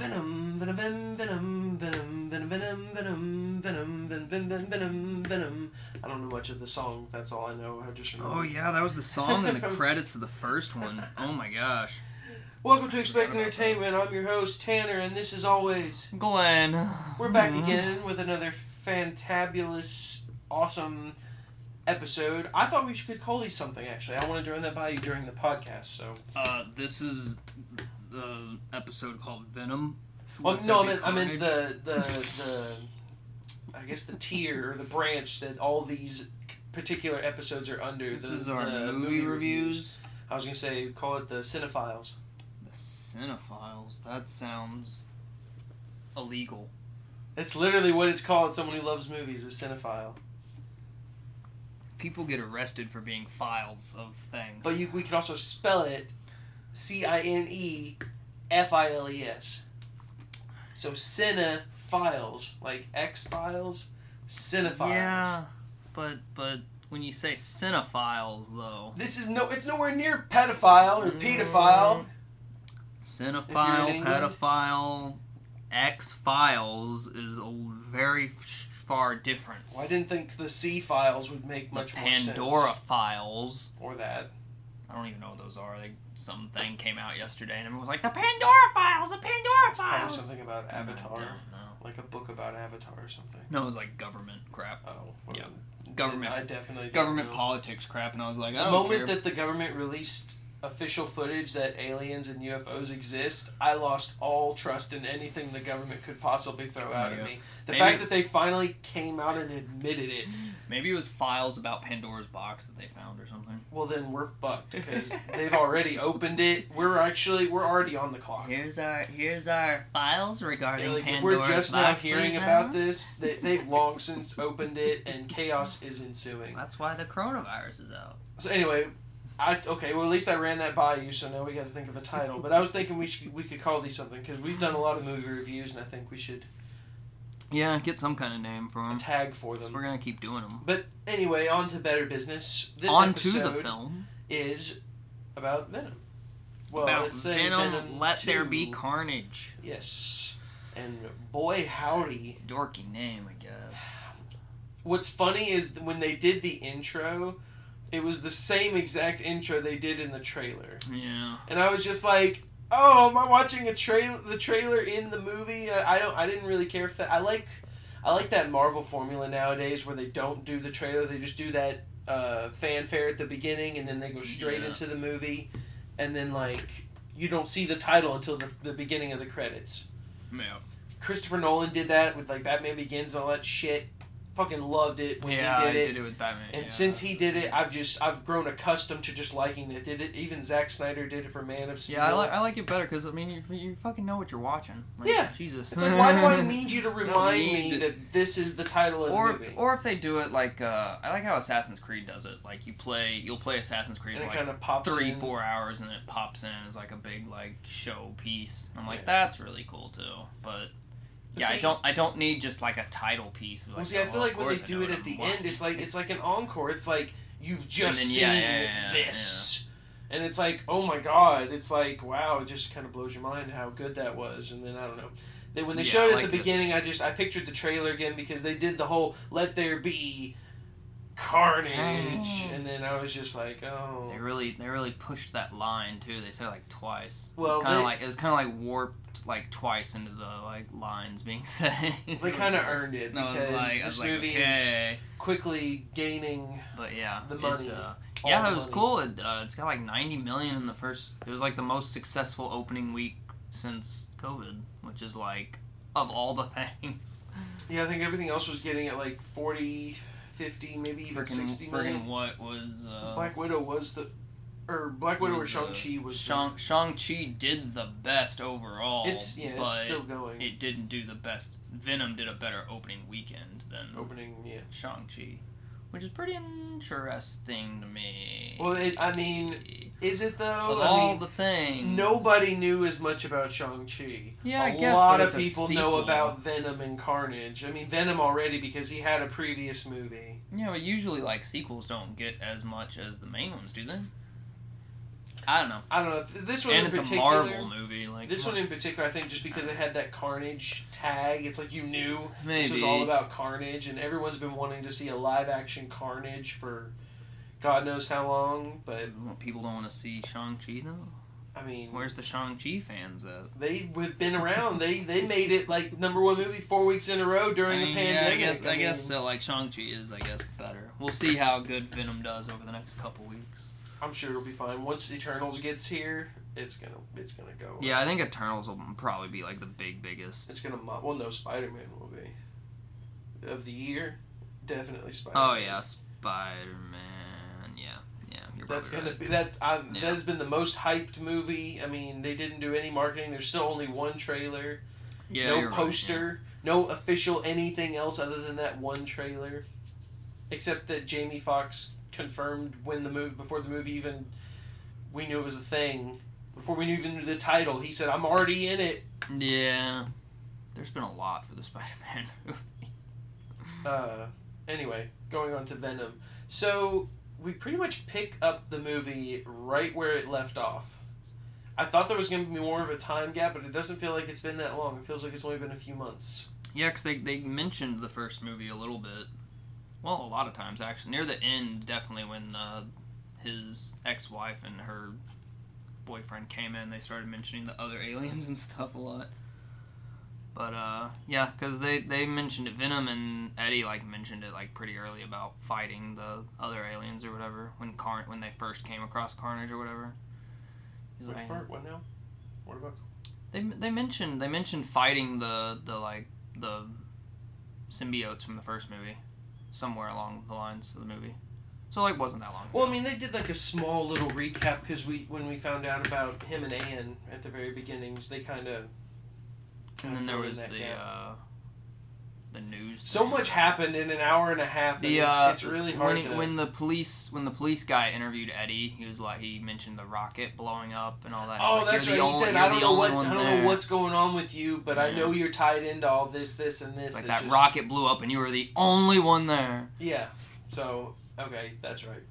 Venom. I don't know much of the song. That's all I know. I just remember. Oh yeah, that was the song in the credits of the first one. Oh my gosh. Welcome to Expect Entertainment. I'm your host Tanner, and this is always Glenn. We're back again with another fantabulous, awesome episode. I thought we could call these something. Actually, I wanted to run that by you during the podcast. So this is the episode called Venom. Well, no, I meant the I guess the tier or the branch that all these particular episodes are under. This is our movie reviews. I was gonna say call it the Cinephiles. The Cinephiles. That sounds illegal. That's literally what it's called. Someone who loves movies, a cinephile. People get arrested for being files of things. But we can also spell it C-I-N-E-F-I-L-E-S. So Cinephiles, like X-Files, Cinephiles. Yeah, but when you say Cinephiles, though... It's nowhere near pedophile or pedophile. Cinephile, pedophile, X-Files is a very far difference. Well, I didn't think the C-Files would make much more sense. Pandora Files. Or that. I don't even know what those are. Something came out yesterday and everyone was like, the Pandora Files! Something about Avatar. I don't know. Like a book about Avatar or something. No, it was like government crap. Oh. Well, yeah. Government. I definitely didn't know. Politics crap, and I was like, I don't care. That the government released official footage that aliens and UFOs exist, I lost all trust in anything the government could possibly throw out at me. The fact that they finally came out and admitted it. Maybe it was files about Pandora's box that they found or something. Well, then we're fucked because they've already opened it. We're already on the clock. Here's our files regarding Pandora's box. We're just now hearing about this. They've long since opened it, and chaos is ensuing. That's why the coronavirus is out. So anyway. Okay, well at least I ran that by you, so now we got to think of a title. But I was thinking we could call these something, because we've done a lot of movie reviews, and I think we should... Yeah, get some kind of name for them. A tag for them. We're going to keep doing them. But anyway, on to better business. This episode is about Venom. Well, let's say Venom, Let There Be Carnage. Yes. And boy howdy. Dorky name, I guess. What's funny is when they did the intro... It was the same exact intro they did in the trailer. Yeah. And I was just like, oh, am I watching the trailer in the movie? I didn't really care for that. I like that Marvel formula nowadays where they don't do the trailer. They just do that fanfare at the beginning, and then they go straight into the movie. And then, you don't see the title until the beginning of the credits. Yeah. Christopher Nolan did that with, Batman Begins and all that shit. Fucking loved it when he did it. Yeah, I did it with Batman. And since he did it, I've grown accustomed to just liking it. Did it? Even Zack Snyder did it for Man of Steel. Yeah, I like it better because you fucking know what you're watching. Jesus. It's why do I need you to remind me that this is the title of the movie? Or if they do it I like how Assassin's Creed does it. You'll play Assassin's Creed and for kind of pops 3-4 hours and it pops in as a big show piece. I'm that's really cool too, but. Yeah, see, I don't need just a title piece. I feel like when they do it at the end, it's like an encore. It's like you've just seen this, and it's like, oh my god, it's like wow, it just kind of blows your mind how good that was. And then I don't know, when they showed it at the beginning, I pictured the trailer again because they did the whole "Let There Be Carnage," and then I was just like, oh, they really pushed that line too. They said it twice. Well, it was kind of warped twice into the lines being said. They kind of earned it because this movie is quickly gaining. But yeah, the money. It was cool. It's got 90 million in the first. It was the most successful opening week since COVID, which is of all the things. Yeah, I think everything else was getting at 40. 50, maybe even 60 million. What was Black Widow was the, or Black Widow or Shang-Chi was. Shang-Chi did the best overall. It's still going. It didn't do the best. Venom did a better opening weekend than Shang-Chi, which is pretty interesting to me. Well, is it though? Of all the things, nobody knew as much about Shang-Chi. Yeah, I guess. A lot of people know about Venom and Carnage. Venom already because he had a previous movie. Yeah, but usually sequels don't get as much as the main ones, do they? I don't know. This one and in particular, and it's a Marvel movie. Like this one in particular, I think just because it had that Carnage tag, it's like you knew this was all about Carnage, and everyone's been wanting to see a live action Carnage for God knows how long. But people don't want to see Shang-Chi though. I mean, where's the Shang-Chi fans at? They've been around. They made it like #1 movie 4 weeks in a row during the pandemic. I guess so. Like Shang-Chi is, I guess, better. We'll see how good Venom does over the next couple weeks. I'm sure it'll be fine. Once Eternals gets here, it's gonna go. Yeah, I think Eternals will probably be like the biggest. It's gonna Spider-Man will be of the year, definitely Spider-Man. Oh yeah, Spider-Man. Yeah. You're that's gonna right. be that's I've, yeah. that has been the most hyped movie. I mean, they didn't do any marketing. There's still only one trailer. Yeah. No poster. Right, yeah. No official anything else other than that one trailer, except that Jamie Foxx confirmed we knew it was a thing. Before we knew even the title, he said, "I'm already in it." Yeah, there's been a lot for the Spider-Man movie. Anyway, going on to Venom. So we pretty much pick up the movie right where it left off. I thought there was going to be more of a time gap, but it doesn't feel like it's been that long. It feels like it's only been a few months. Yeah, because they mentioned the first movie a little bit. Well, a lot of times, actually. Near the end, definitely, when his ex-wife and her boyfriend came in, they started mentioning the other aliens and stuff a lot. But, yeah, because they mentioned it. Venom and Eddie, mentioned it, pretty early about fighting the other aliens or whatever, when they first came across Carnage or whatever. Which part? What now? What about? They mentioned fighting the symbiotes from the first movie. Somewhere along the lines of the movie. So, wasn't that long ago. Well, they did, a small little recap, because when we found out about him and Anne at the very beginning, they kind of... And then there was the news... So much happened in an hour and a half, it's really hard to... When the police guy interviewed Eddie, he was he mentioned the rocket blowing up and all that. Oh, that's right. He said, I don't know what's going on with you, but yeah. I know you're tied into all this, and this. That rocket blew up and you were the only one there. Yeah. So, okay, that's right.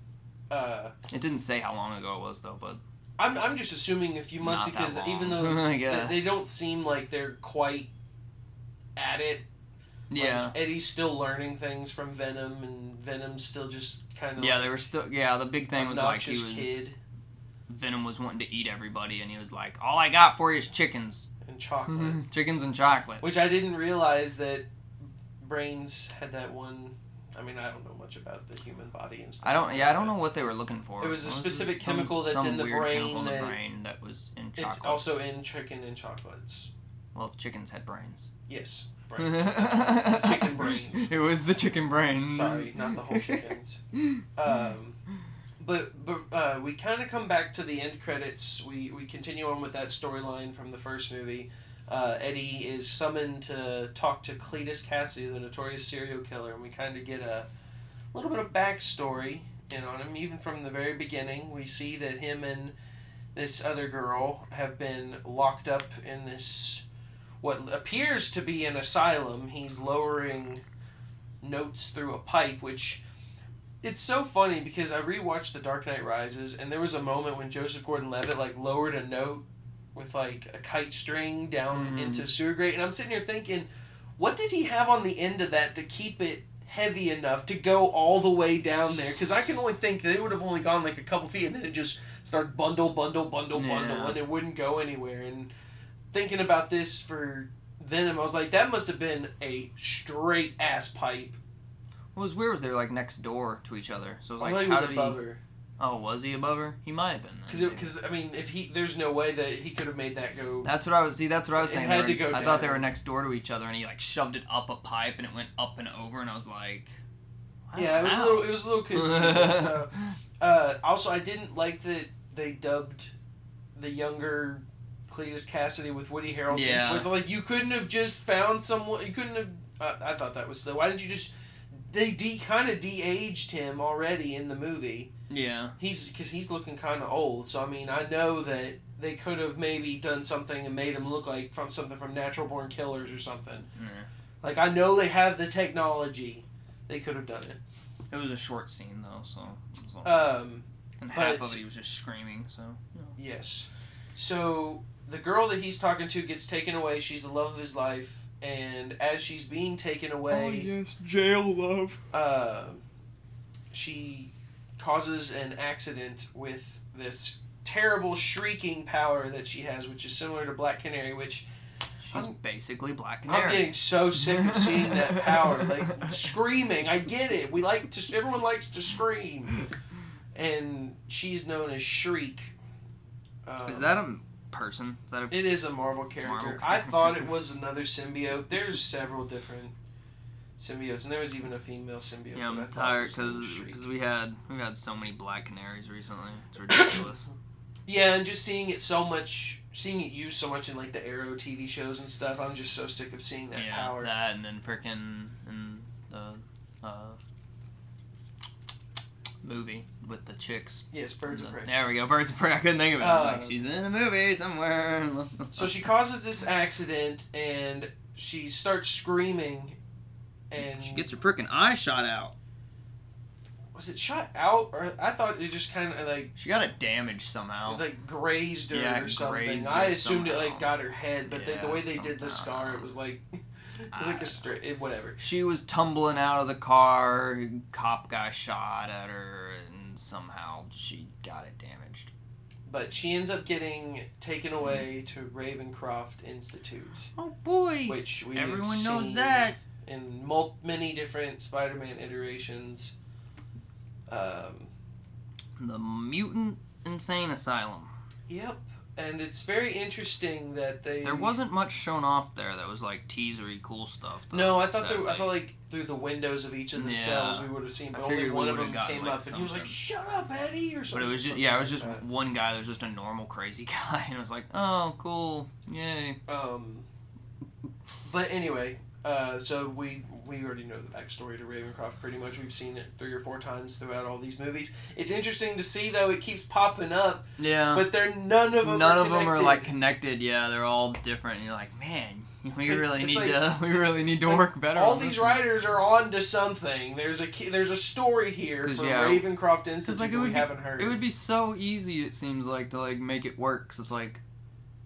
It didn't say how long ago it was, though, but... I'm just assuming a few months, because even though they don't seem like they're quite at it, yeah, Eddie's still learning things from Venom, and Venom's still just kind of the big thing was Venom was wanting to eat everybody, and he was like, all I got for you is chickens and chocolate. Chickens and chocolate, which I didn't realize that Brains had that one. I don't know much about the human body and stuff. I don't know what they were looking for. It was a specific chemical that's in the brain that was in chocolate. It's also in chicken and chocolates. Well, chickens had brains. Yes. Chicken brains. It was the chicken brains. Sorry, not the whole chickens. But we kind of come back to the end credits. We continue on with that storyline from the first movie. Eddie is summoned to talk to Cletus Kasady, the notorious serial killer, and we kind of get a little bit of backstory in on him. Even from the very beginning, we see that him and this other girl have been locked up in this... what appears to be an asylum. He's lowering notes through a pipe, which... It's so funny, because I rewatched The Dark Knight Rises, and there was a moment when Joseph Gordon-Levitt lowered a note with a kite string down into sewer grate, and I'm sitting here thinking, what did he have on the end of that to keep it heavy enough to go all the way down there? Because I can only think that it would have only gone a couple feet, and then it just started bundle, and it wouldn't go anywhere. And thinking about this for Venom, I was like, that must have been a straight ass pipe. What was weird was they were next door to each other, so it was how did he? Oh, was he above her? He might have been. Because if he, there's no way that he could have made that go. That's what I was thinking. It had to go down. I thought they were next door to each other, and he shoved it up a pipe, and it went up and over, and I was like, yeah, it was a little confusing. So, also, I didn't like that they dubbed the younger Cletus Kasady with Woody Harrelson's voice. You couldn't have just found someone. You couldn't have. I thought that was slow. Why didn't you just? They kind of de-aged him already in the movie. Yeah. Because he's looking kind of old. So, I know that they could have maybe done something and made him look like from something from Natural Born Killers or something. Yeah. I know they have the technology. They could have done it. It was a short scene, though, so... And half of it he was just screaming, so... You know. Yes. So, the girl that he's talking to gets taken away. She's the love of his life. And as she's being taken away... Oh, yes. Jail love. She causes an accident with this terrible shrieking power that she has, which is similar to Black Canary, which... She's basically Black Canary. I'm getting so sick of seeing that power. Like, screaming. I get it. We like to... Everyone likes to scream. And she's known as Shriek. Is that a person? Is that a... It is a Marvel character. I thought it was another symbiote. There's several different symbiotes, and there was even a female symbiote. Yeah, I'm tired because we've had so many Black Canaries recently. It's ridiculous. Yeah, and just seeing it used so much in like the Arrow TV shows and stuff. I'm just so sick of seeing that power. Yeah, that and then frickin' in the movie with the chicks. Yes, Birds of Prey. There we go, Birds of Prey. I couldn't think of it. I was like, she's in a movie somewhere. So she causes this accident and she starts screaming, and she gets her frickin' eye shot out. Was it shot out, or I thought it just kind of like she got it damaged somehow. It was like grazed her or something. I assumed somehow. It like got her head, but the way they did the scar, it was like. It was like a straight, whatever. She was tumbling out of the car, cop guy shot at her, and somehow she got it damaged. But she ends up getting taken away to Ravencroft Institute. Oh boy! Which we everyone knows that in many different Spider-Man iterations. The Mutant Insane Asylum. Yep. And it's very interesting that they... There wasn't much shown off there that was, like, teasery cool stuff. Though. No, I thought, I thought, like, through the windows of each of the cells we would have seen, but only one of them came up, and he was like, shut up, Eddie, or something. But it was just, it was just one guy that was just a normal crazy guy, and I was like, oh, cool, yay. But anyway, so we already know the backstory to Ravencroft pretty much. We've seen it 3 or 4 times throughout all these movies. It's interesting to see, though. It keeps popping up. Yeah. But none of them are like connected. Yeah, they're all different. And you're like, man, we really need to work better. All these writers are on to something. There's a story here for Ravencroft Institute that we haven't heard. It would be so easy, it seems like, to like make it work. 'Cause it's like,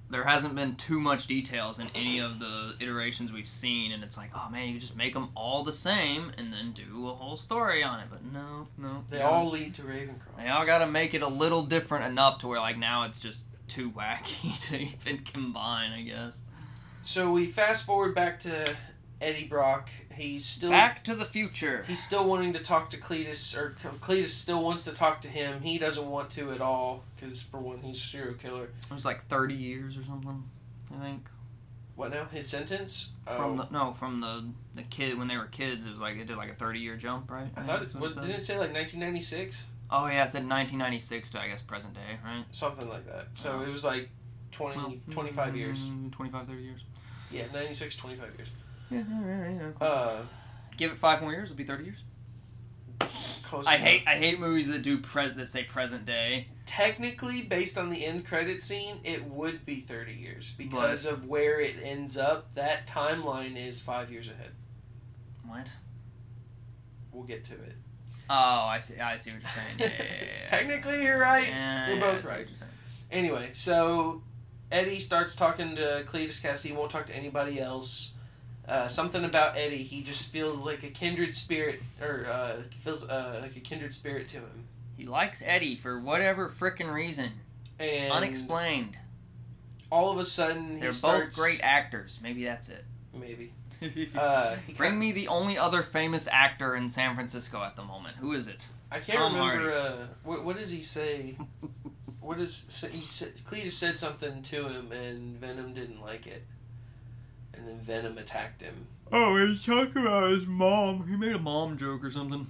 there hasn't been too much details in any of the iterations we've seen, and it's like, oh man, you just make them all the same and then do a whole story on it. But no. They all lead to Ravencroft. They all gotta make it a little different enough to where, like, now it's just too wacky to even combine, I guess. So we fast forward back to Eddie Brock. He's still... Back to the future. He's still wanting to talk to Cletus, or Cletus still wants to talk to him. He doesn't want to at all, because, for one, he's a serial killer. It was like 30 years or something, I think. What now? His sentence? From the kid, when they were kids, it was like, it did like a 30-year jump, right? I thought didn't it say like 1996? Oh, yeah, it said 1996 to, I guess, present day, right? Something like that. So it was like 25 years. 25, 30 years. Yeah, 96, 25 years. Yeah, cool. Give it 5 more years, it'll be 30 years. I hate movies that do that say present day. Technically, based on the end credit scene, it would be 30 years because of where it ends up. That timeline is 5 years ahead. What? We'll get to it. Oh, I see what you're saying. Yeah. Technically, you're right. Yeah, we're both right. What you're saying. Anyway, so Eddie starts talking to Cletus Kasady. He won't talk to anybody else. Something about Eddie, he just feels like a kindred spirit, or feels like a kindred spirit to him. He likes Eddie for whatever frickin' reason, and unexplained. All of a sudden, they're both great actors. Maybe that's it. Maybe. Bring me the only other famous actor in San Francisco at the moment. Who is it? I can't remember. What does he say? Cletus said something to him, and Venom didn't like it. And then Venom attacked him. Oh, he was talking about his mom. He made a mom joke or something.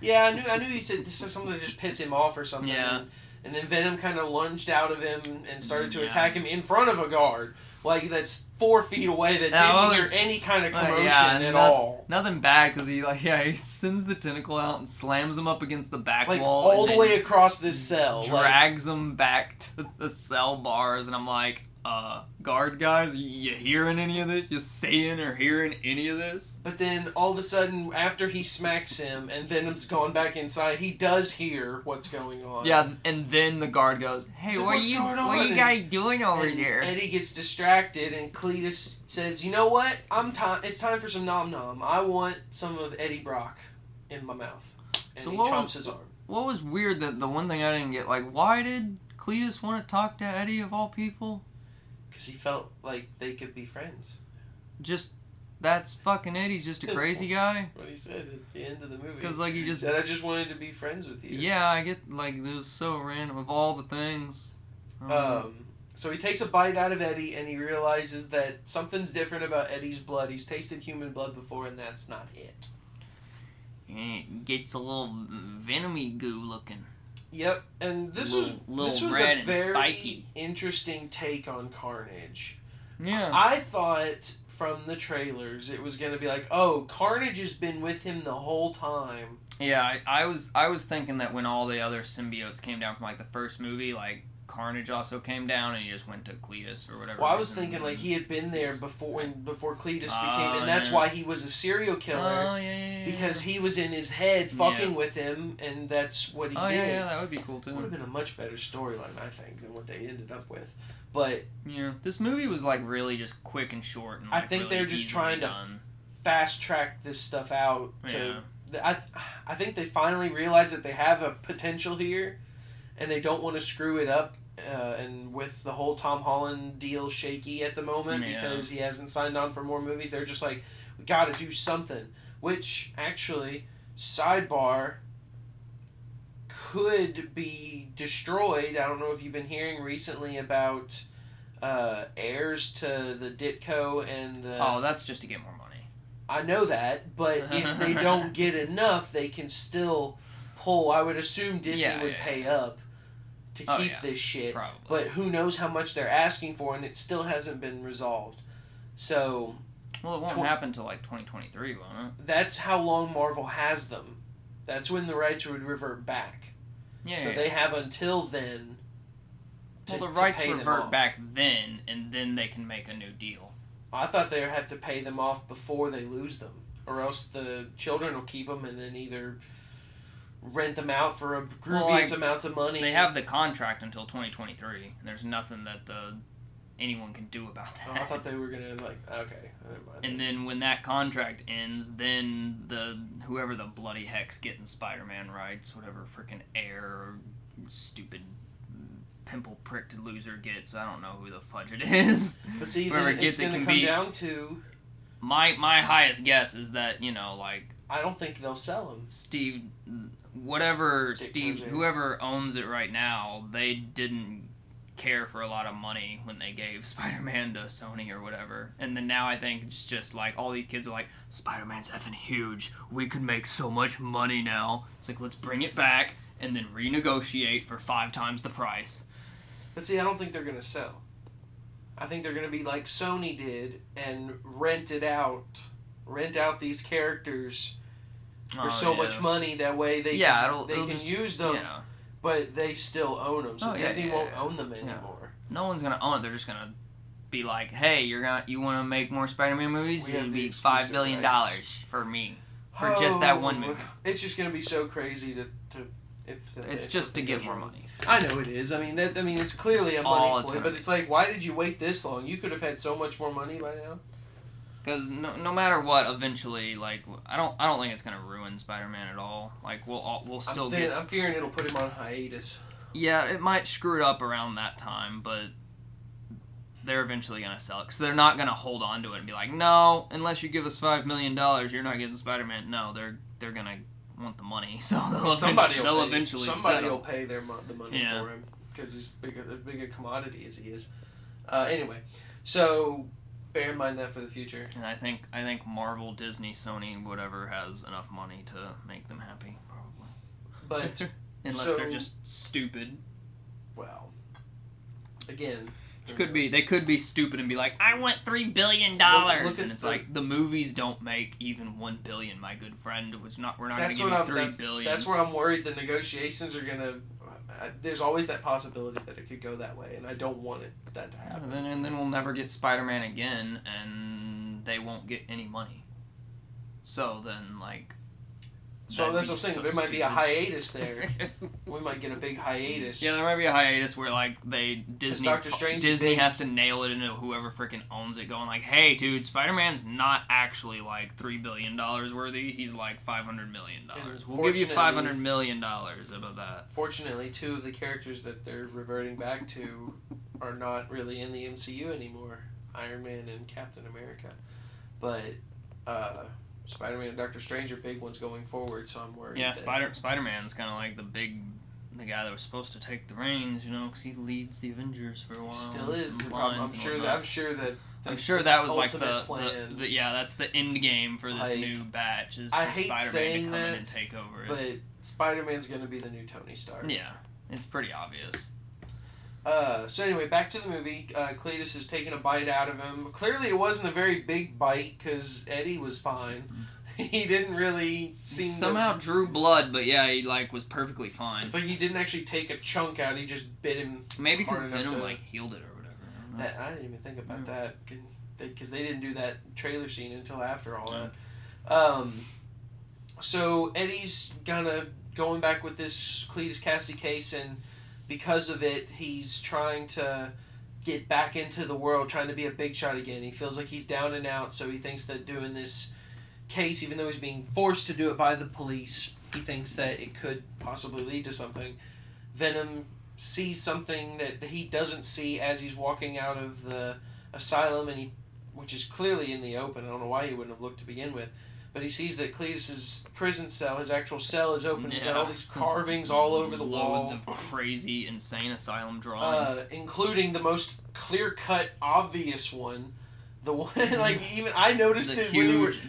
Yeah, I knew he said something to just piss him off or something. Yeah. And then Venom kind of lunged out of him and started to attack him in front of a guard. Like, that's 4 feet away that didn't hear any kind of commotion at all. Nothing bad, because he sends the tentacle out and slams him up against the back wall. All the way across this cell. Drags him back to the cell bars, and I'm like... guard guys, you hearing any of this? You seeing or hearing any of this? But then all of a sudden, after he smacks him and Venom's going back inside, he does hear what's going on. Yeah, and then the guard goes, "Hey, so what are you guys doing over here?" Eddie gets distracted, and Cletus says, "You know what? It's time for some nom nom. I want some of Eddie Brock in my mouth." And so he chomps his arm. What was weird, that the one thing I didn't get, like, why did Cletus want to talk to Eddie of all people? Because he felt like they could be friends. Just, that's fucking it. He's just a crazy guy. What he said at the end of the movie. Because, like, he said, "I just wanted to be friends with you." Yeah, I get, like, it was so random of all the things. So he takes a bite out of Eddie, and he realizes that something's different about Eddie's blood. He's tasted human blood before, and that's not it. And it gets a little venomy goo looking. Yep, and this was a very interesting take on Carnage. Yeah. I thought from the trailers it was going to be like, oh, Carnage has been with him the whole time. Yeah, I was thinking that when all the other symbiotes came down from, like, the first movie, like, Carnage also came down and he just went to Cletus or whatever. Well, I was thinking, like, he had been there before Cletus became, and that's why he was a serial killer. Oh, yeah. Because he was in his head fucking with him, and that's what he did. Yeah, that would be cool too. It would have been a much better storyline, I think, than what they ended up with. But yeah, this movie was, like, really just quick and short, and, like, I think really they're just trying to fast track this stuff out. To I think they finally realize that they have a potential here, and they don't want to screw it up. And with the whole Tom Holland deal shaky at the moment because he hasn't signed on for more movies, they're just like, we gotta do something. Which, actually, sidebar, could be destroyed. I don't know if you've been hearing recently about heirs to the Ditko and the... Oh, that's just to get more money. I know that, but if they don't get enough, they can still pull. I would assume Disney would pay up to keep this shit, probably. But who knows how much they're asking for, and it still hasn't been resolved. So, well, it won't happen till, like, 2023, won't it? That's how long Marvel has them. That's when the rights would revert back. Yeah. So they have until then. The rights revert back then, and then they can make a new deal. I thought they would have to pay them off before they lose them, or else the children will keep them and then either rent them out for groovy amounts of money. They have the contract until 2023, and there's nothing that anyone can do about that. Oh, I thought they were gonna, like, okay, never mind. And then when that contract ends, then whoever the bloody heck's getting Spider-Man rights, whatever freaking heir or stupid pimple pricked loser gets, I don't know who the fudge it is. But see, whoever gets it can be. Down to my highest guess is that, you know, like, I don't think they'll sell him. Whoever owns it right now, they didn't care for a lot of money when they gave Spider-Man to Sony or whatever. And then now I think it's just like all these kids are like, Spider-Man's effing huge. We could make so much money now. It's like, let's bring it back and then renegotiate for 5 times the price. But see, I don't think they're going to sell. I think they're going to be like Sony did and rent out these characters for much money, that way they can use them, but they still own them. So Disney won't own them anymore. No one's gonna own it. They're just gonna be like, "Hey, you want to make more Spider-Man movies? It'll be $5 billion for me for just that one movie." It's just gonna be so crazy it's just to get more money. I know it is. I mean, it's clearly a money play, but it's like, why did you wait this long? You could have had so much more money by now. Because no matter what, eventually, like, I don't think it's gonna ruin Spider-Man at all. Like, we'll still get. I'm fearing it'll put him on hiatus. Yeah, it might screw it up around that time, but they're eventually gonna sell it. So they're not gonna hold on to it and be like, no, unless you give us $5 million, you're not getting Spider-Man. No, they're gonna want the money, so they'll eventually pay the money for him, because he's as big a commodity as he is. Anyway, so. Bear in mind that for the future. And I think Marvel, Disney, Sony, whatever has enough money to make them happy, probably. But unless they're just stupid. Well, again, it could be. They could be stupid and be like, "I want $3 billion," and it's like the movies don't make even $1 billion. My good friend, we're not going to give you $3 billion. That's where I'm worried the negotiations are going to there's always that possibility that it could go that way, and I don't want that to happen. And then we'll never get Spider-Man again, and they won't get any money. So then, like... So that's what I'm saying. So there might be a hiatus there. We might get a big hiatus. Yeah, there might be a hiatus where like Disney has to nail it into whoever freaking owns it, going like, "Hey, dude, Spider-Man's not actually like $3 billion worthy. He's like $500 million. We'll give you $500 million about that." Fortunately, two of the characters that they're reverting back to are not really in the MCU anymore: Iron Man and Captain America. But Spider-Man and Doctor Strange are big ones going forward, so I'm worried. Yeah, Spider-Man's kind of like the guy that was supposed to take the reins, you know, because he leads the Avengers for a while. Still is the problem. I'm sure that was like the yeah, that's the end game for this new batch. Is I hate Spider-Man saying to come in and take over it. But Spider-Man's going to be the new Tony Stark. Yeah, it's pretty obvious. So anyway, back to the movie. Cletus is taking a bite out of him. Clearly it wasn't a very big bite, because Eddie was fine. He didn't really seem... Somehow drew blood, but yeah, he like was perfectly fine. It's like he didn't actually take a chunk out, he just bit him. Maybe because Venom like healed it or whatever. I didn't even think about that, because they didn't do that trailer scene until after all that. So Eddie's kind of going back with this Cletus Kasady case, and because of it, he's trying to get back into the world, trying to be a big shot again. He feels like he's down and out, so he thinks that doing this case, even though he's being forced to do it by the police, he thinks that it could possibly lead to something. Venom sees something that he doesn't see as he's walking out of the asylum, and which is clearly in the open. I don't know why he wouldn't have looked to begin with. But he sees that Cletus's prison cell, his actual cell, is open. He's got all these carvings all over the wall. Loads of crazy, insane asylum drawings. Including the most clear-cut, obvious one. The one, like, even I noticed it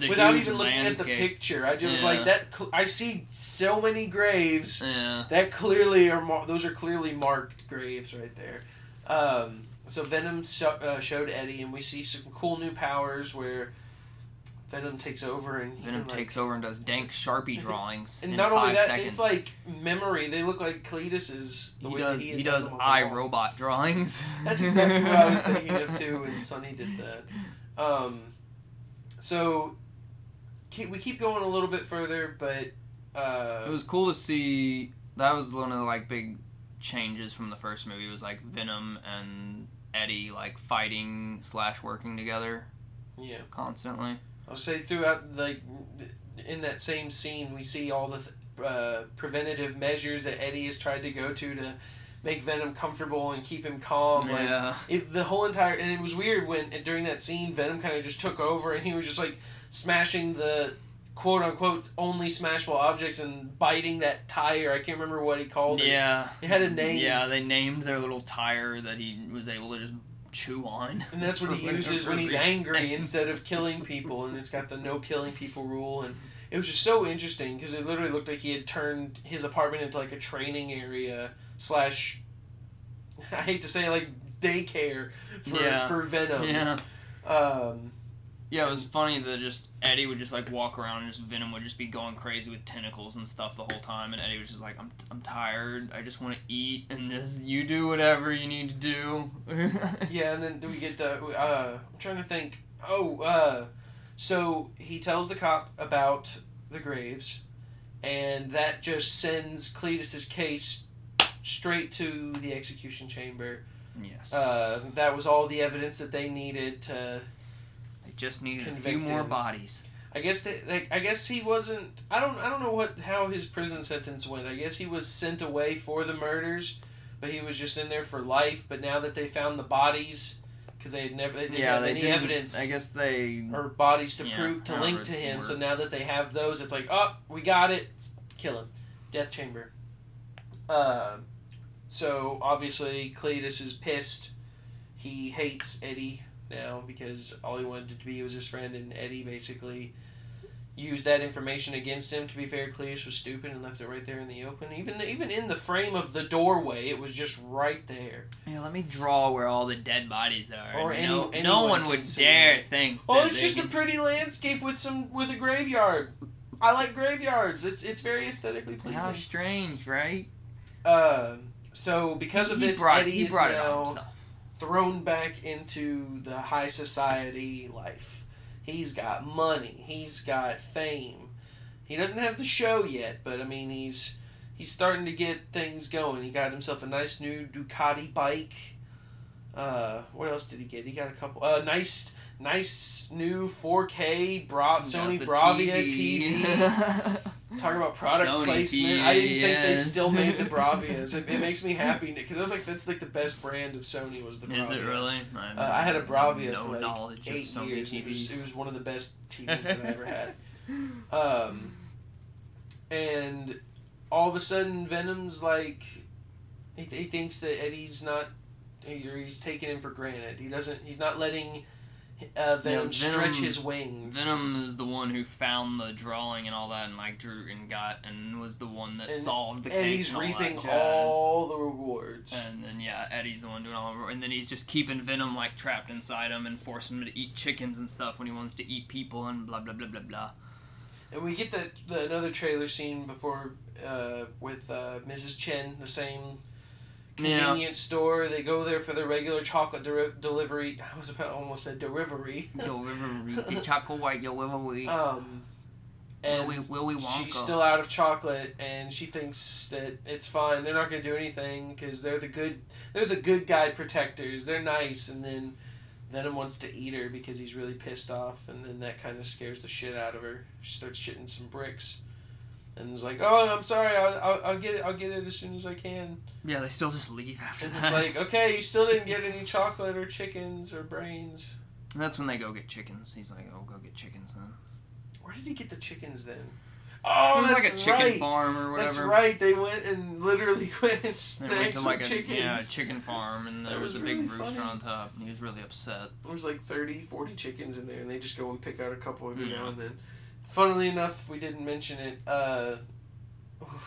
without even looking landscape. At the picture. I was like, that. I see so many graves. Yeah. That clearly those are clearly marked graves right there. So Venom showed Eddie, and we see some cool new powers where... Venom takes over and does dank Sharpie drawings. And not only that, seconds. It's like memory. They look like Cletus's. He does iRobot drawings. That's exactly what I was thinking of too. And Sonny did that. So we keep going a little bit further, but it was cool to see. That was one of the like big changes from the first movie. It was like Venom and Eddie like fighting / working together. Yeah, constantly. I'll say throughout, like, in that same scene, we see all the preventative measures that Eddie has tried to go to make Venom comfortable and keep him calm. Yeah. Like, and it was weird when, during that scene, Venom kind of just took over and he was just, like, smashing the quote-unquote only smashable objects and biting that tire. I can't remember what he called it. Yeah. It had a name. Yeah, they named their little tire that he was able to just chew on, and that's what he uses when he's angry instead of killing people, and it's got the no killing people rule. And it was just so interesting because it literally looked like he had turned his apartment into like a training area / I hate to say like daycare for Venom. It was funny that just Eddie would just like walk around and just Venom would just be going crazy with tentacles and stuff the whole time, and Eddie was just like, I'm tired, I just want to eat, and just you do whatever you need to do. Yeah, and then we get the I'm trying to think. So he tells the cop about the graves, and that just sends Cletus's case straight to the execution chamber. Yes. That was all the evidence that they needed to. Just needed a few more bodies. I guess he wasn't. I don't know how his prison sentence went. I guess he was sent away for the murders, but he was just in there for life. But now that they found the bodies, because they didn't have any evidence. I guess bodies to prove to link to him. So now that they have those, it's like, oh, we got it. Kill him. Death chamber. So obviously Cletus is pissed. He hates Eddie now, because all he wanted to be was his friend, and Eddie basically used that information against him. To be fair, Cletus was stupid and left it right there in the open. Even in the frame of the doorway, it was just right there. Yeah, let me draw where all the dead bodies are. Or no one would dare think. Oh, it's just a pretty landscape with a graveyard. I like graveyards. It's very aesthetically pleasing. How strange, right? So because of this, Eddie is now thrown back into the high society life. He's got money. He's got fame. He doesn't have the show yet, but I mean, he's starting to get things going. He got himself a nice new Ducati bike. What else did he get? He got a couple. Nice new 4K Sony Bravia TV. Talk about product Sony placement. I didn't think they still made the Bravias. It makes me happy because I was like, that's like the best brand of Sony was the Bravia. Is it really? I had a Bravia for like 8 years. It was one of the best TVs that I ever had. And all of a sudden, Venom's like, he thinks that Eddie's not, or he's taking him for granted. He's not letting Venom stretch his wings. Venom is the one who found the drawing and all that, and like drew and got, and was the one that solved the case. Eddie's reaping all the rewards. And then Eddie's the one doing all the rewards. And then he's just keeping Venom like trapped inside him and forcing him to eat chickens and stuff when he wants to eat people and blah blah blah blah blah. And we get another trailer scene before with Mrs. Chen, the same convenience store. They go there for their regular chocolate delivery. I was about almost said derivery. The chocolate white delivery. And Willy Wonka. She's still out of chocolate, and she thinks that it's fine. They're not going to do anything because they're the good guy protectors. They're nice, and then Venom wants to eat her because he's really pissed off, and then that kind of scares the shit out of her. She starts shitting some bricks, and is like, "Oh, I'm sorry. I'll get it. I'll get it as soon as I can." Yeah, they still just leave after that. It's like, okay, you still didn't get any chocolate or chickens or brains. And that's when they go get chickens. He's like, "Oh, go get chickens then." Where did he get the chickens then? Oh, that's like a chicken farm or whatever. That's right. They went and literally went and snagged some chickens. Yeah, a chicken farm, and there was a big rooster on top, and he was really upset. There was like 30, 40 chickens in there, and they just go and pick out a couple every now and then. Funnily enough, we didn't mention it.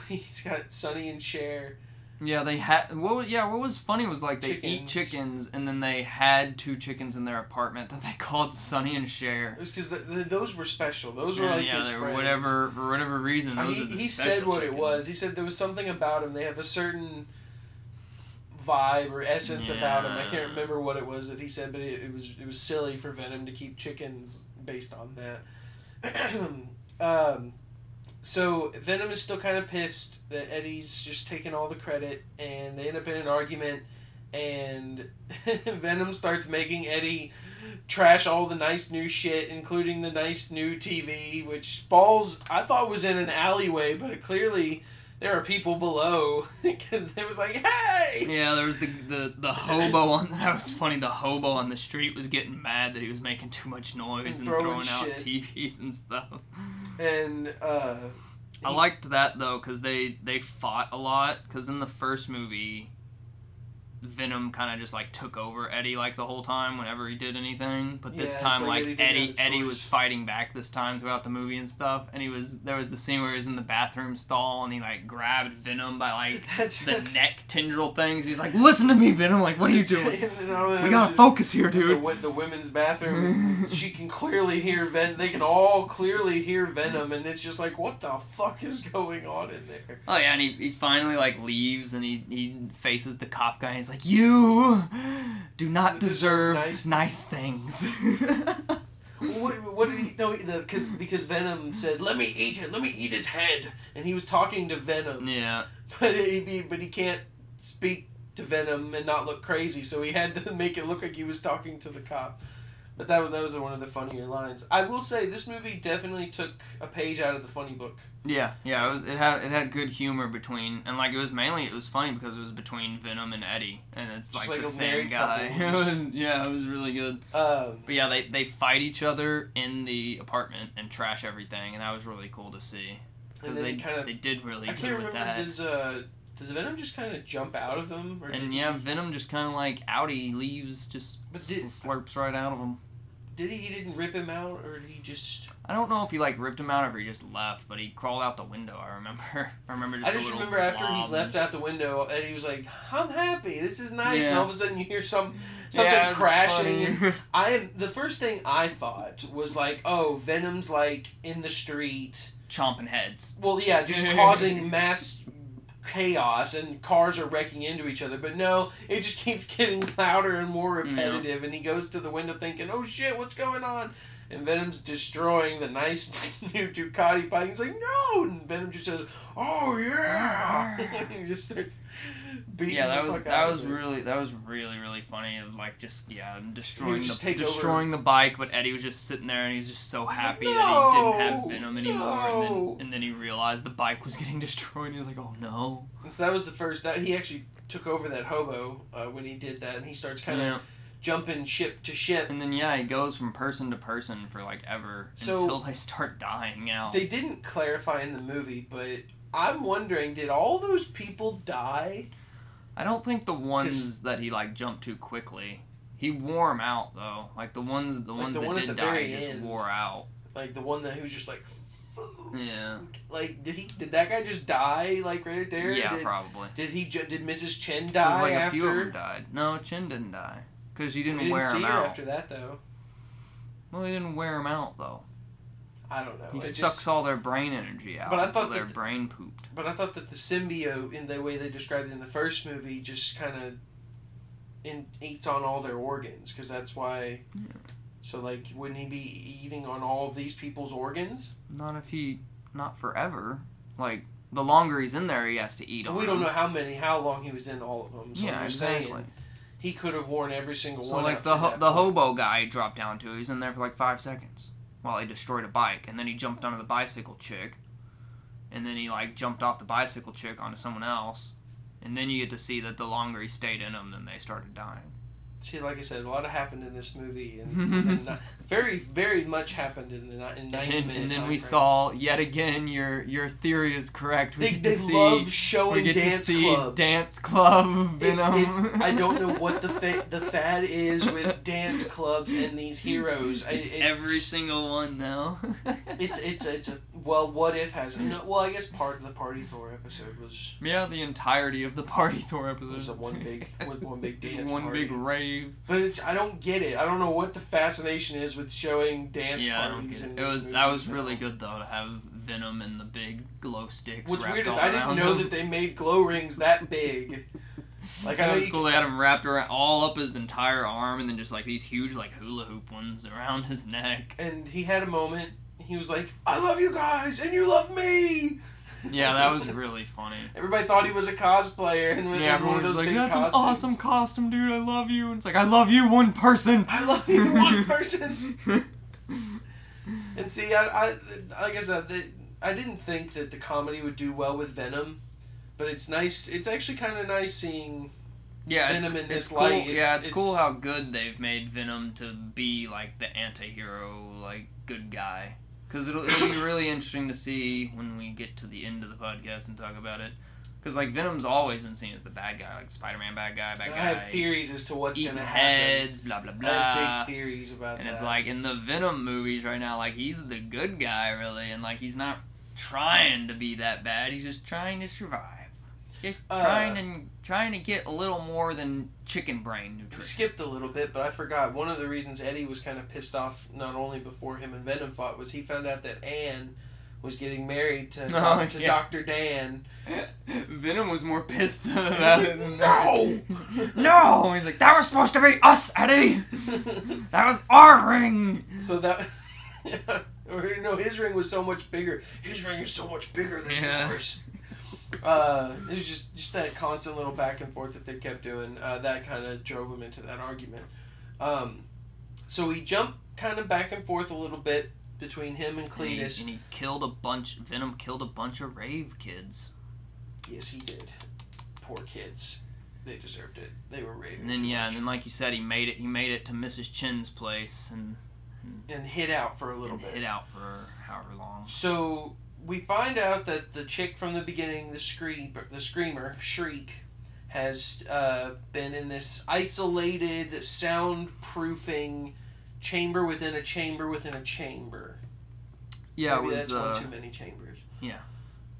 He's got Sonny and Cher. Yeah, they had. What was funny was like they eat chickens, and then they had two chickens in their apartment that they called Sonny and Cher. It was because those were special. Those were like his friends. Whatever for whatever reason. He said what chickens. It was. He said there was something about them. They have a certain vibe or essence about them. I can't remember what it was that he said, but it was silly for Venom to keep chickens based on that. So Venom is still kind of pissed that Eddie's just taking all the credit, and they end up in an argument, and Venom starts making Eddie trash all the nice new shit, including the nice new TV, which I thought was in an alleyway, but clearly there are people below, because it was like, hey! Yeah, there was the hobo on... That was funny. The hobo on the street was getting mad that he was making too much noise and throwing out TVs and stuff. And, I liked that, though, because they fought a lot, because in the first movie, Venom kind of just, like, took over Eddie, like, the whole time whenever he did anything, but this time, like Eddie was fighting back this time throughout the movie and stuff, and there was the scene where he was in the bathroom stall, and he, like, grabbed Venom by, like, the neck tendril things, he's like, listen to me, Venom, like, what are you doing? We gotta focus here, dude. The women's bathroom, she can clearly hear they can all clearly hear Venom, and it's just like, what the fuck is going on in there? Oh, yeah, and he finally, like, leaves, and he faces the cop guy, and he's like, you do not deserve nice things. What did he know? Because Venom said, "Let me eat it. Let me eat his head." And he was talking to Venom. Yeah. But he can't speak to Venom and not look crazy, so he had to make it look like he was talking to the cop. But that was one of the funnier lines. I will say this movie definitely took a page out of the funny book. Yeah, it had good humor between, and like it was funny because it was between Venom and Eddie, and it's like the same guy. It was really good. But yeah, they fight each other in the apartment and trash everything, and that was really cool to see because they did really good with that. I can't remember. Does Venom just kind of jump out of them? Venom just kind of like outie leaves, just slurps right out of him. Did he didn't rip him out, or did he just... I don't know if he, like, ripped him out or if he just left, but he crawled out the window, I remember. I just remember after he left out the window, and he was like, I'm happy, this is nice, and all of a sudden you hear something crashing. The first thing I thought was, like, oh, Venom's, like, in the street... chomping heads. Well, yeah, just causing mass... chaos and cars are wrecking into each other, but no, it just keeps getting louder and more repetitive, and he goes to the window thinking, oh shit, what's going on? And Venom's destroying the nice new Ducati bike. He's like, no! And Venom just says, oh yeah! He just starts beating that was really funny of like just destroying the bike, but Eddie was just sitting there and he's just so happy that he didn't have Venom anymore, and then he realized the bike was getting destroyed and he was like, oh no. So that was the first that he actually took over that hobo when he did that, and he starts kind of jumping ship to ship. And then, he goes from person to person for, like, ever, so until they start dying out. They didn't clarify in the movie, but I'm wondering, did all those people die? I don't think the ones that he, like, jumped to quickly. He wore them out, though. Like, the ones that did die, he just wore out. Like, the one that he was just like, food. Yeah. Like, did that guy just die, like, right there? Yeah, probably. Did Mrs. Chen die after? It was, like, a few of them died. No, Chen didn't die. Because you didn't wear him out. We didn't see her after that, though. Well, they didn't wear him out, though. I don't know. He sucks all their brain energy out until their brain pooped. But I thought that the symbiote, in the way they described it in the first movie, just kind of eats on all their organs. Because that's why... Yeah. So, like, wouldn't he be eating on all of these people's organs? Not forever. Like... The longer he's in there, he has to eat on them. We don't know how long he was in all of them. So yeah, exactly. Saying, he could have worn every single one. So, like, the hobo guy dropped down to, he was in there for, like, 5 seconds while he destroyed a bike. And then he jumped onto the bicycle chick. And then he, like, jumped off the bicycle chick onto someone else. And then you get to see that the longer he stayed in them, then they started dying. See, like I said, a lot happened in this movie. And very, very much happened in the 90-minute And then we saw, yet again, your theory is correct. They love showing dance clubs. We get to see dance club Venom. I don't know what the fad is with dance clubs and these heroes. It's every single one now. What if has... No, well, I guess part of the Party Thor episode was... Yeah, the entirety of the Party Thor episode. Was one big dance party. One big rave. But I don't get it. I don't know what the fascination is with showing dance parties. And that was really good though, to have Venom and the big glow sticks. What's weird is I didn't know that they made glow rings that big. Like I know it's cool. They had him wrapped around all up his entire arm, and then just like these huge like hula hoop ones around his neck. And he had a moment. He was like, "I love you guys, and you love me." Yeah, that was really funny. Everybody thought he was a cosplayer, and everyone was like, "That's an awesome costume, dude! I love you!" And it's like, "I love you, one person. I love you, one person." And see, I didn't think that the comedy would do well with Venom, but it's nice. It's actually kind of nice seeing Venom in this light. Cool. It's cool how good they've made Venom to be like the anti-hero, like good guy. Because it'll be really interesting to see when we get to the end of the podcast and talk about it. Because, like, Venom's always been seen as the bad guy. Like, Spider-Man, bad guy. I have theories as to what's going to happen. Heads, blah, blah, blah. I have big theories about that. And it's like, in the Venom movies right now, like, he's the good guy, really. And, like, he's not trying to be that bad. He's just trying to survive. Just trying to get a little more than chicken brain nutrition. We skipped a little bit, but I forgot. One of the reasons Eddie was kind of pissed off, not only before him and Venom fought, was he found out that Anne was getting married to Dr. Dan. Venom was more pissed about it than that. No! He's like, that was supposed to be us, Eddie! That was our ring! So that... No, his ring was so much bigger. His ring is so much bigger than yours. It was just that constant little back and forth that they kept doing, that kind of drove him into that argument. So we jumped kind of back and forth a little bit between him and Cletus. And he killed Venom killed a bunch of rave kids. Yes, he did. Poor kids. They deserved it. They were raving. And then, and then like you said, he made it to Mrs. Chen's place and hid out for a little bit. Hid out for however long. So... We find out that the chick from the beginning, the screamer, Shriek, has been in this isolated, soundproofing chamber within a chamber within a chamber. Yeah, maybe it was... that's one too many chambers. Yeah.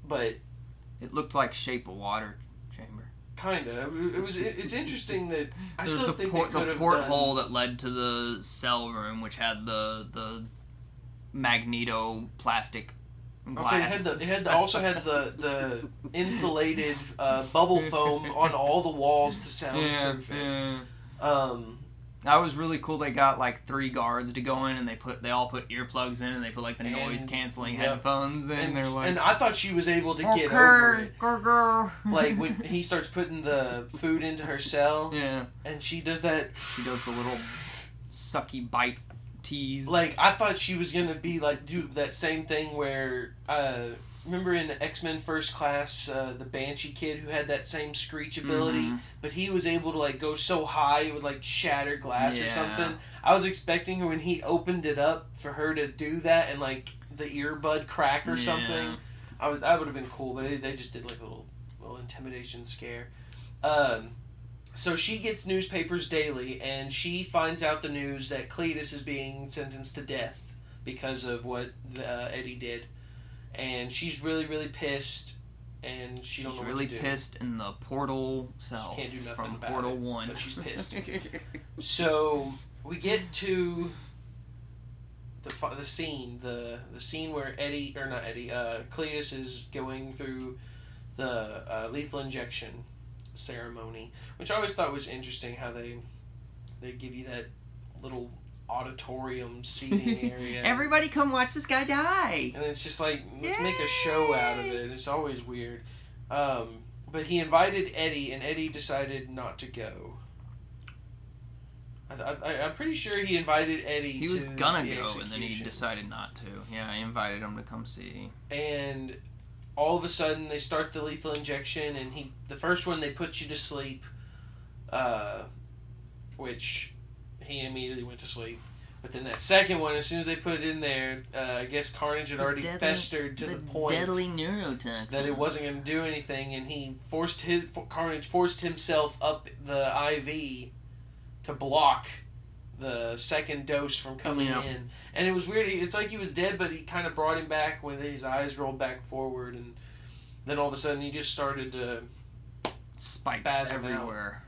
But... It looked like Shape of Water chamber. Kinda. It's interesting that... I still think they could have done... the porthole that led to the cell room, which had the magnetoplastic... glass. Also, it also had the insulated bubble foam on all the walls to sound perfect. Yeah. That was really cool. They got like 3 guards to go in, and they all put earplugs in, and they put like the noise canceling headphones in. And they're like, and I thought she was able to get over it. Like when he starts putting the food into her cell, and she does that. She does the little sucky bite tease. Like I thought she was gonna be like do that same thing where remember in X-Men First Class, the Banshee kid who had that same screech ability, but he was able to like go so high it would like shatter glass or something. I was expecting when he opened it up for her to do that and like the earbud crack or something. I would have been cool, but they just did like a little intimidation scare. So she gets newspapers daily, and she finds out the news that Cletus is being sentenced to death because of what Eddie did. And she's really, really pissed, and she don't know what to do. She's really pissed in the portal cell. She can't do nothing about it. From Portal 1. But she's pissed. So we get to the scene where Cletus is going through the lethal injection ceremony, which I always thought was interesting how they give you that little auditorium seating area. Everybody come watch this guy die. And it's just like, let's make a show out of it. It's always weird. But he invited Eddie, and Eddie decided not to go. I'm pretty sure he invited Eddie to was gonna go, and then he decided not to. Yeah, I invited him to come see. And all of a sudden, they start the lethal injection, and the first one, they put you to sleep, which he immediately went to sleep. But then that second one, as soon as they put it in there, I guess Carnage had already festered to the point deadly neurotoxin that it wasn't going to do anything, and he forced himself up the IV to block the second dose from coming in. And it was weird. It's like he was dead, but he kind of brought him back when his eyes rolled back forward, and then all of a sudden he just started to spasm everywhere.